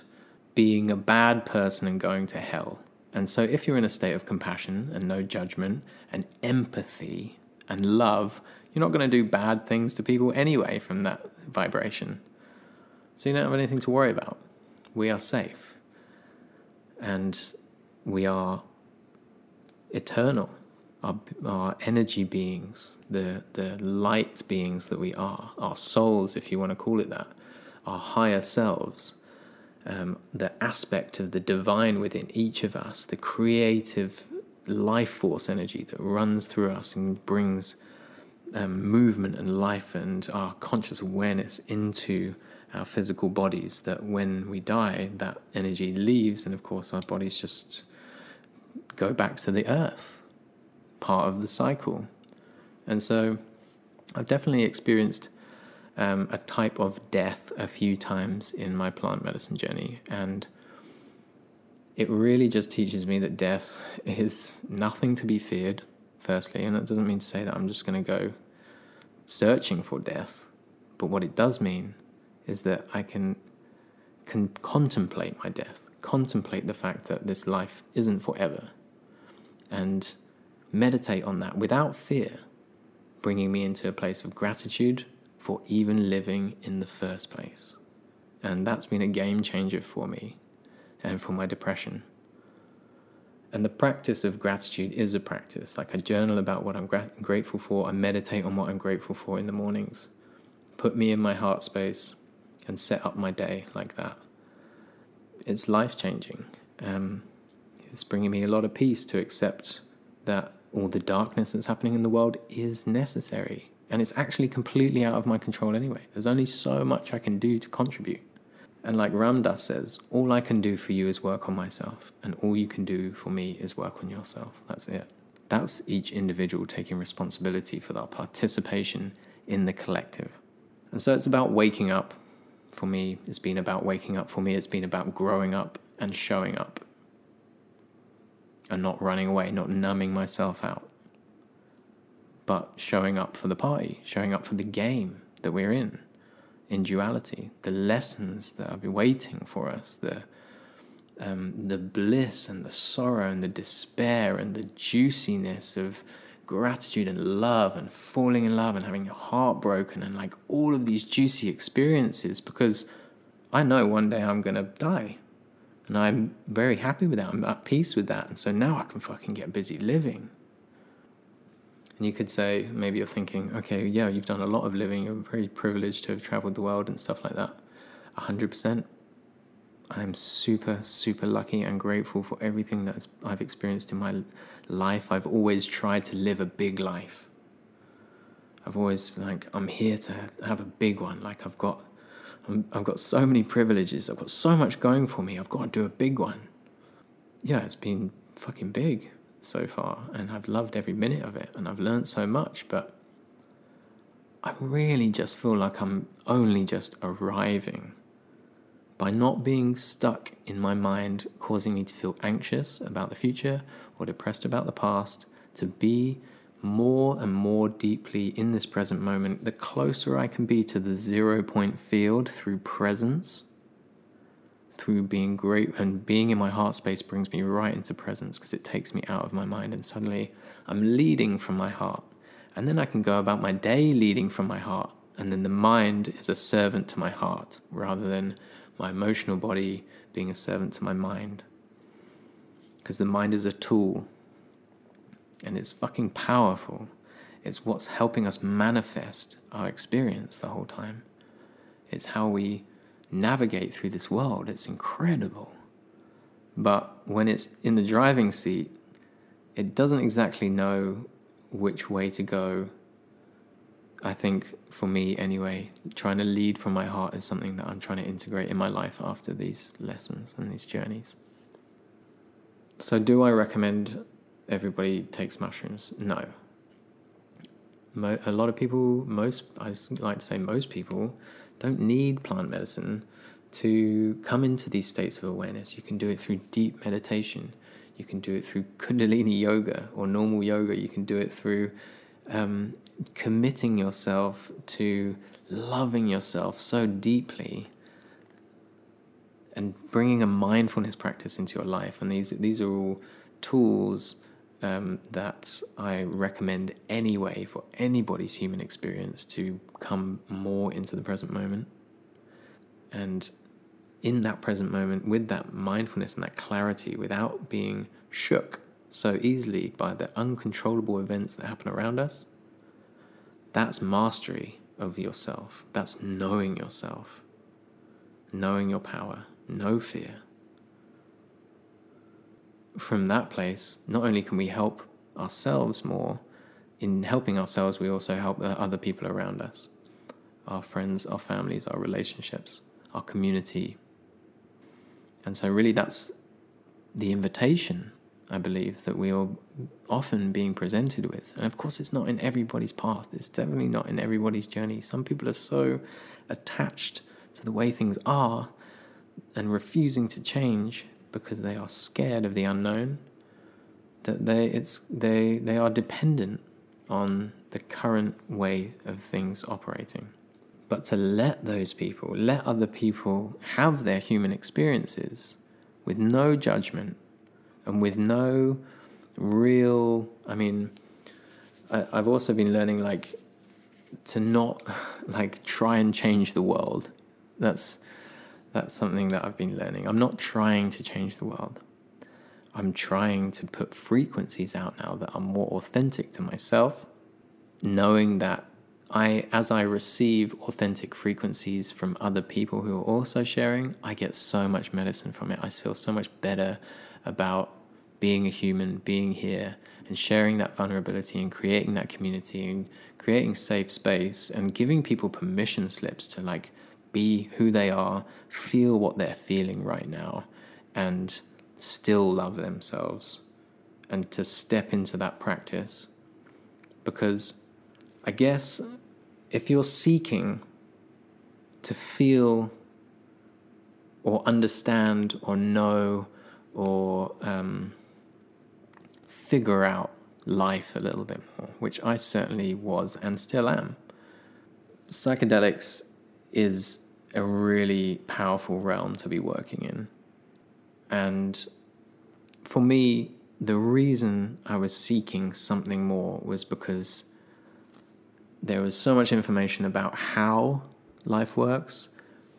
being a bad person and going to hell. And so if you're in a state of compassion and no judgment and empathy and love, you're not going to do bad things to people anyway from that vibration. So you don't have anything to worry about. We are safe. And we are eternal, our, our energy beings, the, the light beings that we are, our souls, if you want to call it that, our higher selves, um, the aspect of the divine within each of us, the creative life force energy that runs through us and brings um, movement and life and our conscious awareness into our physical bodies, that when we die, that energy leaves, and of course our bodies just go back to the earth, part of the cycle. And so I've definitely experienced um, a type of death a few times in my plant medicine journey, and it really just teaches me that death is nothing to be feared, firstly, and that doesn't mean to say that I'm just going to go searching for death, but what it does mean is that I can, can contemplate my death, contemplate the fact that this life isn't forever, and meditate on that without fear, bringing me into a place of gratitude for even living in the first place. And that's been a game changer for me and for my depression. And the practice of gratitude is a practice. Like, I journal about what I'm gra- grateful for. I meditate on what I'm grateful for in the mornings. Put me in my heart space and set up my day like that. It's life-changing. Um, it's bringing me a lot of peace to accept that all the darkness that's happening in the world is necessary. And it's actually completely out of my control anyway. There's only so much I can do to contribute. And like Ram Dass says, all I can do for you is work on myself, and all you can do for me is work on yourself. That's it. That's each individual taking responsibility for their participation in the collective. And so it's about waking up. For me, it's been about waking up. For me, it's been about growing up and showing up. And not running away, not numbing myself out. But showing up for the party, showing up for the game that we're in. In duality, the lessons that are waiting for us, the um, the bliss and the sorrow and the despair and the juiciness of gratitude and love and falling in love and having your heart broken and like all of these juicy experiences, because I know one day I'm going to die and I'm very happy with that, I'm at peace with that, and so now I can fucking get busy living. And you could say, maybe you're thinking, okay, yeah, you've done a lot of living. You're very privileged to have traveled the world and stuff like that. one hundred percent. I'm super, super lucky and grateful for everything that I've experienced in my life. I've always tried to live a big life. I've always, like, I'm here to have a big one. Like, I've got, I'm, I've got so many privileges. I've got so much going for me. I've got to do a big one. Yeah, it's been fucking big so far, and I've loved every minute of it, and I've learned so much, but I really just feel like I'm only just arriving by not being stuck in my mind, causing me to feel anxious about the future or depressed about the past, to be more and more deeply in this present moment. The closer I can be to the zero point field through presence, through being great, and being in my heart space brings me right into presence, because it takes me out of my mind, and suddenly I'm leading from my heart, and then I can go about my day leading from my heart, and then the mind is a servant to my heart rather than my emotional body being a servant to my mind, because the mind is a tool and it's fucking powerful. It's what's helping us manifest our experience the whole time. It's how we navigate through this world. It's incredible. But when it's in the driving seat, it doesn't exactly know which way to go. I think, for me anyway, trying to lead from my heart is something that I'm trying to integrate in my life after these lessons and these journeys. So do I recommend everybody takes mushrooms? No. Mo- a lot of people, most, I like to say most people, don't need plant medicine to come into these states of awareness. You can do it through deep meditation. You can do it through kundalini yoga or normal yoga. You can do it through um, committing yourself to loving yourself so deeply and bringing a mindfulness practice into your life. And these, these are all tools Um, that I recommend anyway for anybody's human experience, to come more into the present moment. And in that present moment, with that mindfulness and that clarity, without being shook so easily by the uncontrollable events that happen around us, that's mastery of yourself. That's knowing yourself, knowing your power, no fear. From that place, not only can we help ourselves more, in helping ourselves, we also help the other people around us, our friends, our families, our relationships, our community. And so really that's the invitation I believe, that we are often being presented with. And of course, it's not in everybody's path. It's definitely not in everybody's journey. Some people are so attached to the way things are and refusing to change because they are scared of the unknown, that they it's they they are dependent on the current way of things operating. But to let those people, let other people have their human experiences with no judgment and with no real, I mean, I, I've also been learning, like, to not, like, try and change the world. That's, that's something that I've been learning. I'm not trying to change the world. I'm trying to put frequencies out now that are more authentic to myself, knowing that I, as I receive authentic frequencies from other people who are also sharing, I get so much medicine from it. I feel so much better about being a human, being here, and sharing that vulnerability and creating that community and creating safe space and giving people permission slips to, like, be who they are, feel what they're feeling right now, and still love themselves, and to step into that practice. Because I guess if you're seeking to feel or understand or know or um, figure out life a little bit more, which I certainly was and still am, psychedelics is a really powerful realm to be working in. And for me, the reason I was seeking something more was because there was so much information about how life works,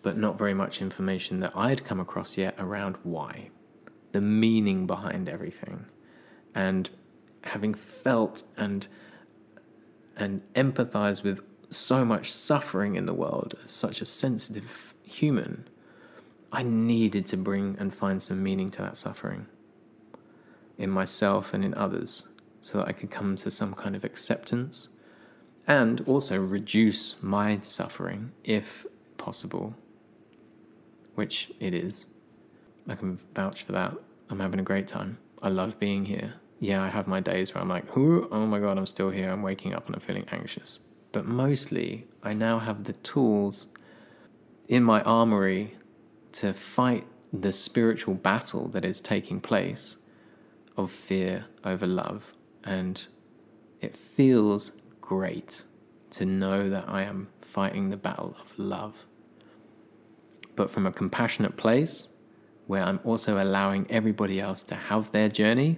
but not very much information that I'd come across yet around why, the meaning behind everything. And having felt and and empathized with so much suffering in the world as such a sensitive human, I needed to bring and find some meaning to that suffering in myself and in others, so that I could come to some kind of acceptance and also reduce my suffering if possible, which it is. I can vouch for that. I'm having a great time. I love being here. Yeah, I have my days where I'm like, ooh, oh my God, I'm still here. I'm waking up and I'm feeling anxious. But mostly, I now have the tools in my armory to fight the spiritual battle that is taking place of fear over love. And it feels great to know that I am fighting the battle of love, but from a compassionate place where I'm also allowing everybody else to have their journey,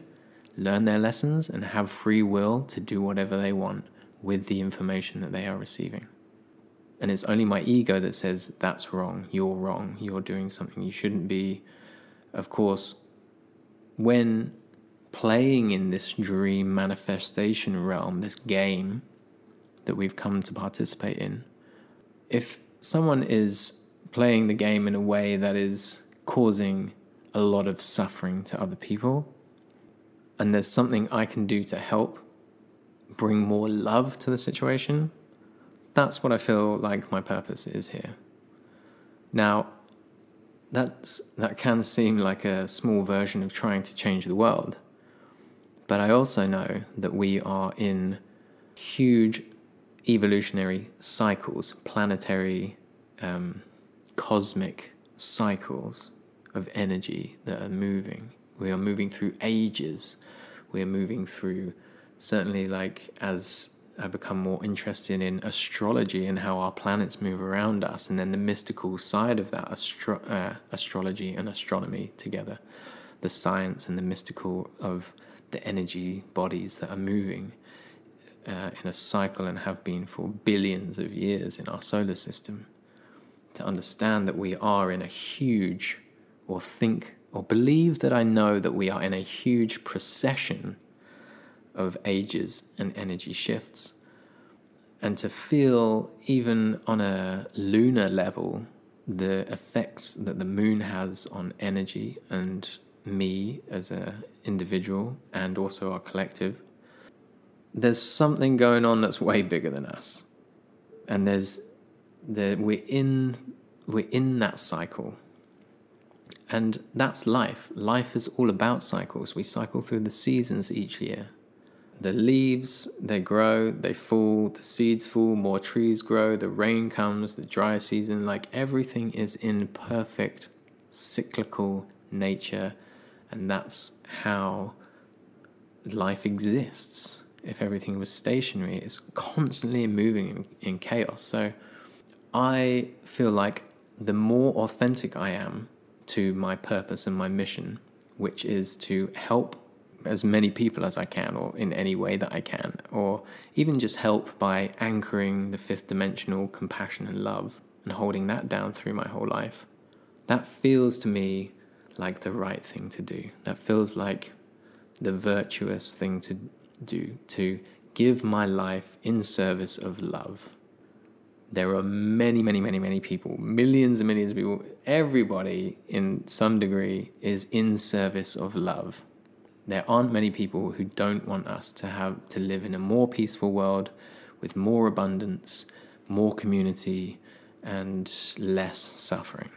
learn their lessons, and have free will to do whatever they want with the information that they are receiving. And it's only my ego that says, that's wrong, you're wrong, you're doing something you shouldn't be. Of course, when playing in this dream manifestation realm, this game that we've come to participate in, if someone is playing the game in a way that is causing a lot of suffering to other people, and there's something I can do to help bring more love to the situation, that's what I feel like my purpose is here. Now, that's, that can seem like a small version of trying to change the world, but I also know that we are in huge evolutionary cycles, planetary, um, cosmic cycles of energy that are moving. We are moving through ages. We are moving through, certainly, like, as I become more interested in astrology and how our planets move around us, and then the mystical side of that, astro- uh, astrology and astronomy together, the science and the mystical of the energy bodies that are moving uh, in a cycle and have been for billions of years in our solar system, to understand that we are in a huge, or think, or believe that I know that we are in a huge procession of ages and energy shifts, and to feel even on a lunar level the effects that the moon has on energy and me as an individual and also our collective. There's something going on that's way bigger than us, and there's the we're in we're in that cycle, And that's life. Life is all about cycles. We cycle through the seasons each year. The leaves, they grow, they fall, the seeds fall, more trees grow, the rain comes, the dry season, like everything is in perfect cyclical nature. And that's how life exists. If everything was stationary, it's constantly moving in, in chaos. So I feel like the more authentic I am to my purpose and my mission, which is to help as many people as I can, or in any way that I can, or even just help by anchoring the fifth dimensional compassion and love and holding that down through my whole life. That feels to me like the right thing to do. That feels like the virtuous thing to do, to give my life in service of love. There are many, many, many, many people, millions and millions of people, everybody in some degree is in service of love. There aren't many people who don't want us to have to live in a more peaceful world with more abundance, more community, and less suffering.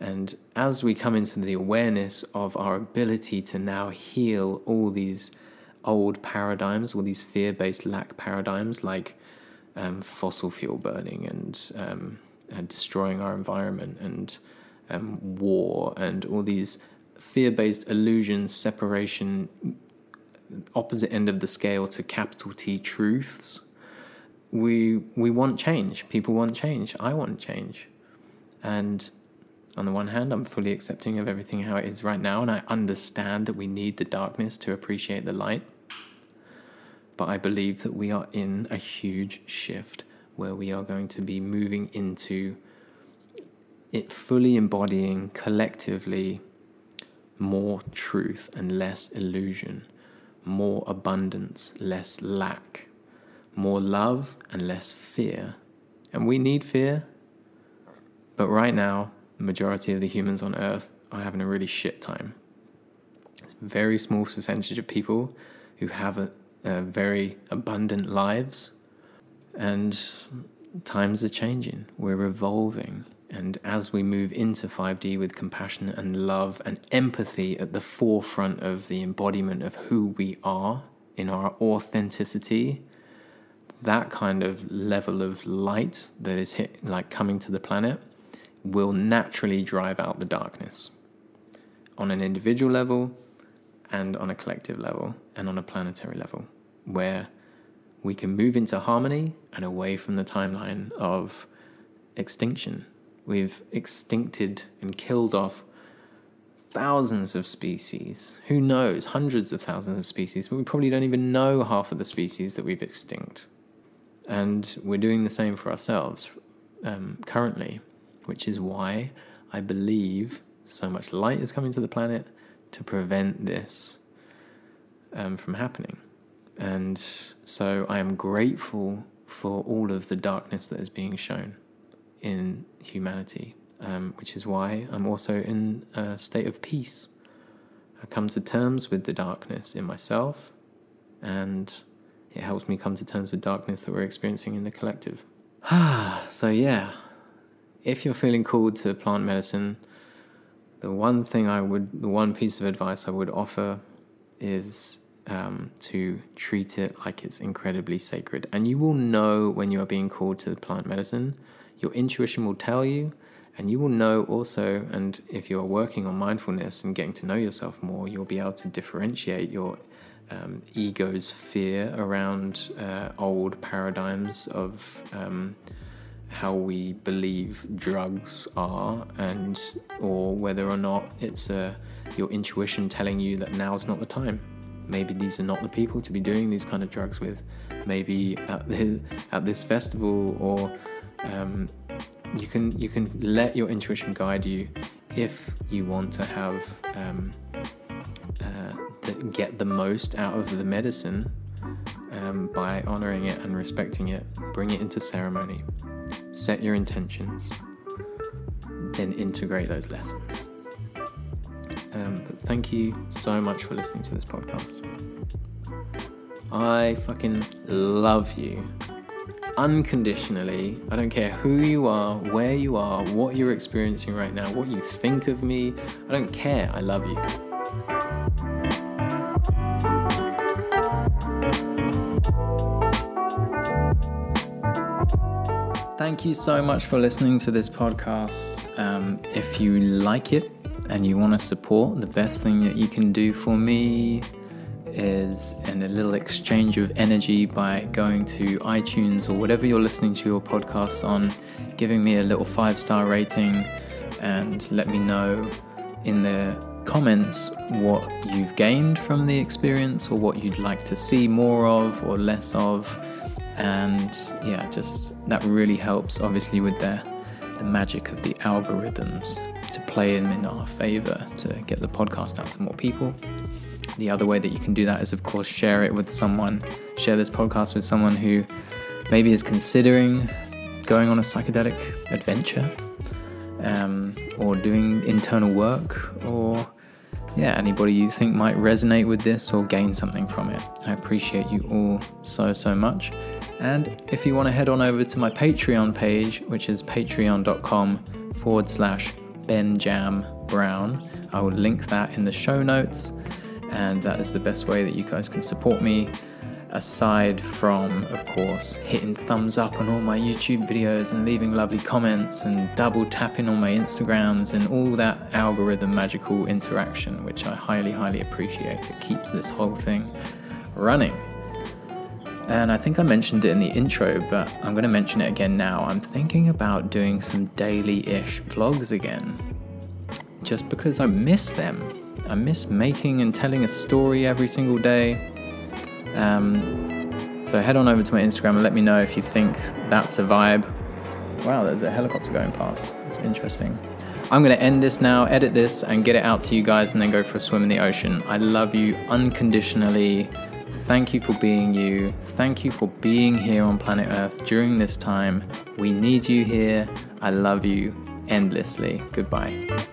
And as we come into the awareness of our ability to now heal all these old paradigms, all these fear-based lack paradigms like um, fossil fuel burning and, um, and destroying our environment and um, war and all these fear-based illusion, separation, opposite end of the scale to capital T truths. We we want change. People want change. I want change. And on the one hand, I'm fully accepting of everything how it is right now, and I understand that we need the darkness to appreciate the light. But I believe that we are in a huge shift where we are going to be moving into it fully embodying collectively more truth and less illusion, more abundance, less lack, more love and less fear. And we need fear, but right now, the majority of the humans on Earth are having a really shit time. It's a very small percentage of people who have a, a very abundant lives, and times are changing. We're evolving. And as we move into five D with compassion and love and empathy at the forefront of the embodiment of who we are in our authenticity, that kind of level of light that is hit, like coming to the planet, will naturally drive out the darkness on an individual level and on a collective level and on a planetary level, where we can move into harmony and away from the timeline of extinction. We've extincted and killed off thousands of species. Who knows? Hundreds of thousands of species. But we probably don't even know half of the species that we've extinct. And we're doing the same for ourselves um, currently, which is why I believe so much light is coming to the planet to prevent this um, from happening. And so I am grateful for all of the darkness that is being shown in humanity, um, which is why I'm also in a state of peace. I come to terms with the darkness in myself, and it helps me come to terms with darkness that we're experiencing in the collective. So yeah, if you're feeling called to plant medicine, the one thing I would, the one piece of advice I would offer is um, to treat it like it's incredibly sacred. And you will know when you are being called to plant medicine. Your intuition will tell you, and you will know also, and if you're working on mindfulness and getting to know yourself more, you'll be able to differentiate your um, ego's fear around uh, old paradigms of um, how we believe drugs are, and or whether or not it's uh, your intuition telling you that now's not the time. Maybe these are not the people to be doing these kind of drugs with. Maybe at, the, at this festival or Um, you can you can let your intuition guide you if you want to have um, uh, the, get the most out of the medicine um, by honoring it and respecting it. Bring it into ceremony. Set your intentions. Then integrate those lessons. Um, but thank you so much for listening to this podcast. I fucking love you. unconditionally. I don't care who you are, where you are, what you're experiencing right now, what you think of me. I don't care. I love you. Thank you so much for listening to this podcast. Um, if you like it and you want to support, the best thing that you can do for me is in a little exchange of energy by going to iTunes or whatever you're listening to your podcasts on, giving me a little five-star rating, and let me know in the comments what you've gained from the experience or what you'd like to see more of or less of. And yeah, just that really helps, obviously, with the the magic of the algorithms to play them in our favor to get the podcast out to more people. The other way that you can do that is, of course, share it with someone, share this podcast with someone who maybe is considering going on a psychedelic adventure, um, or doing internal work, or yeah, anybody you think might resonate with this or gain something from it. I appreciate you all so, so much. And if you want to head on over to my Patreon page, which is patreon.com forward slash Benjam Brown, I will link that in the show notes. And that is the best way that you guys can support me, aside from, of course, hitting thumbs up on all my YouTube videos and leaving lovely comments and double tapping on my Instagrams and all that algorithm magical interaction, which I highly, highly appreciate. It keeps this whole thing running. And I think I mentioned it in the intro, but I'm going to mention it again now. I'm thinking about doing some daily-ish vlogs again, just because I miss them. I miss making and telling a story every single day. Um, so head on over to my Instagram and let me know if you think that's a vibe. Wow, there's a helicopter going past. It's interesting. I'm going to end this now, edit this, and get it out to you guys, and then go for a swim in the ocean. I love you unconditionally. Thank you for being you. Thank you for being here on planet Earth during this time. We need you here. I love you endlessly. Goodbye.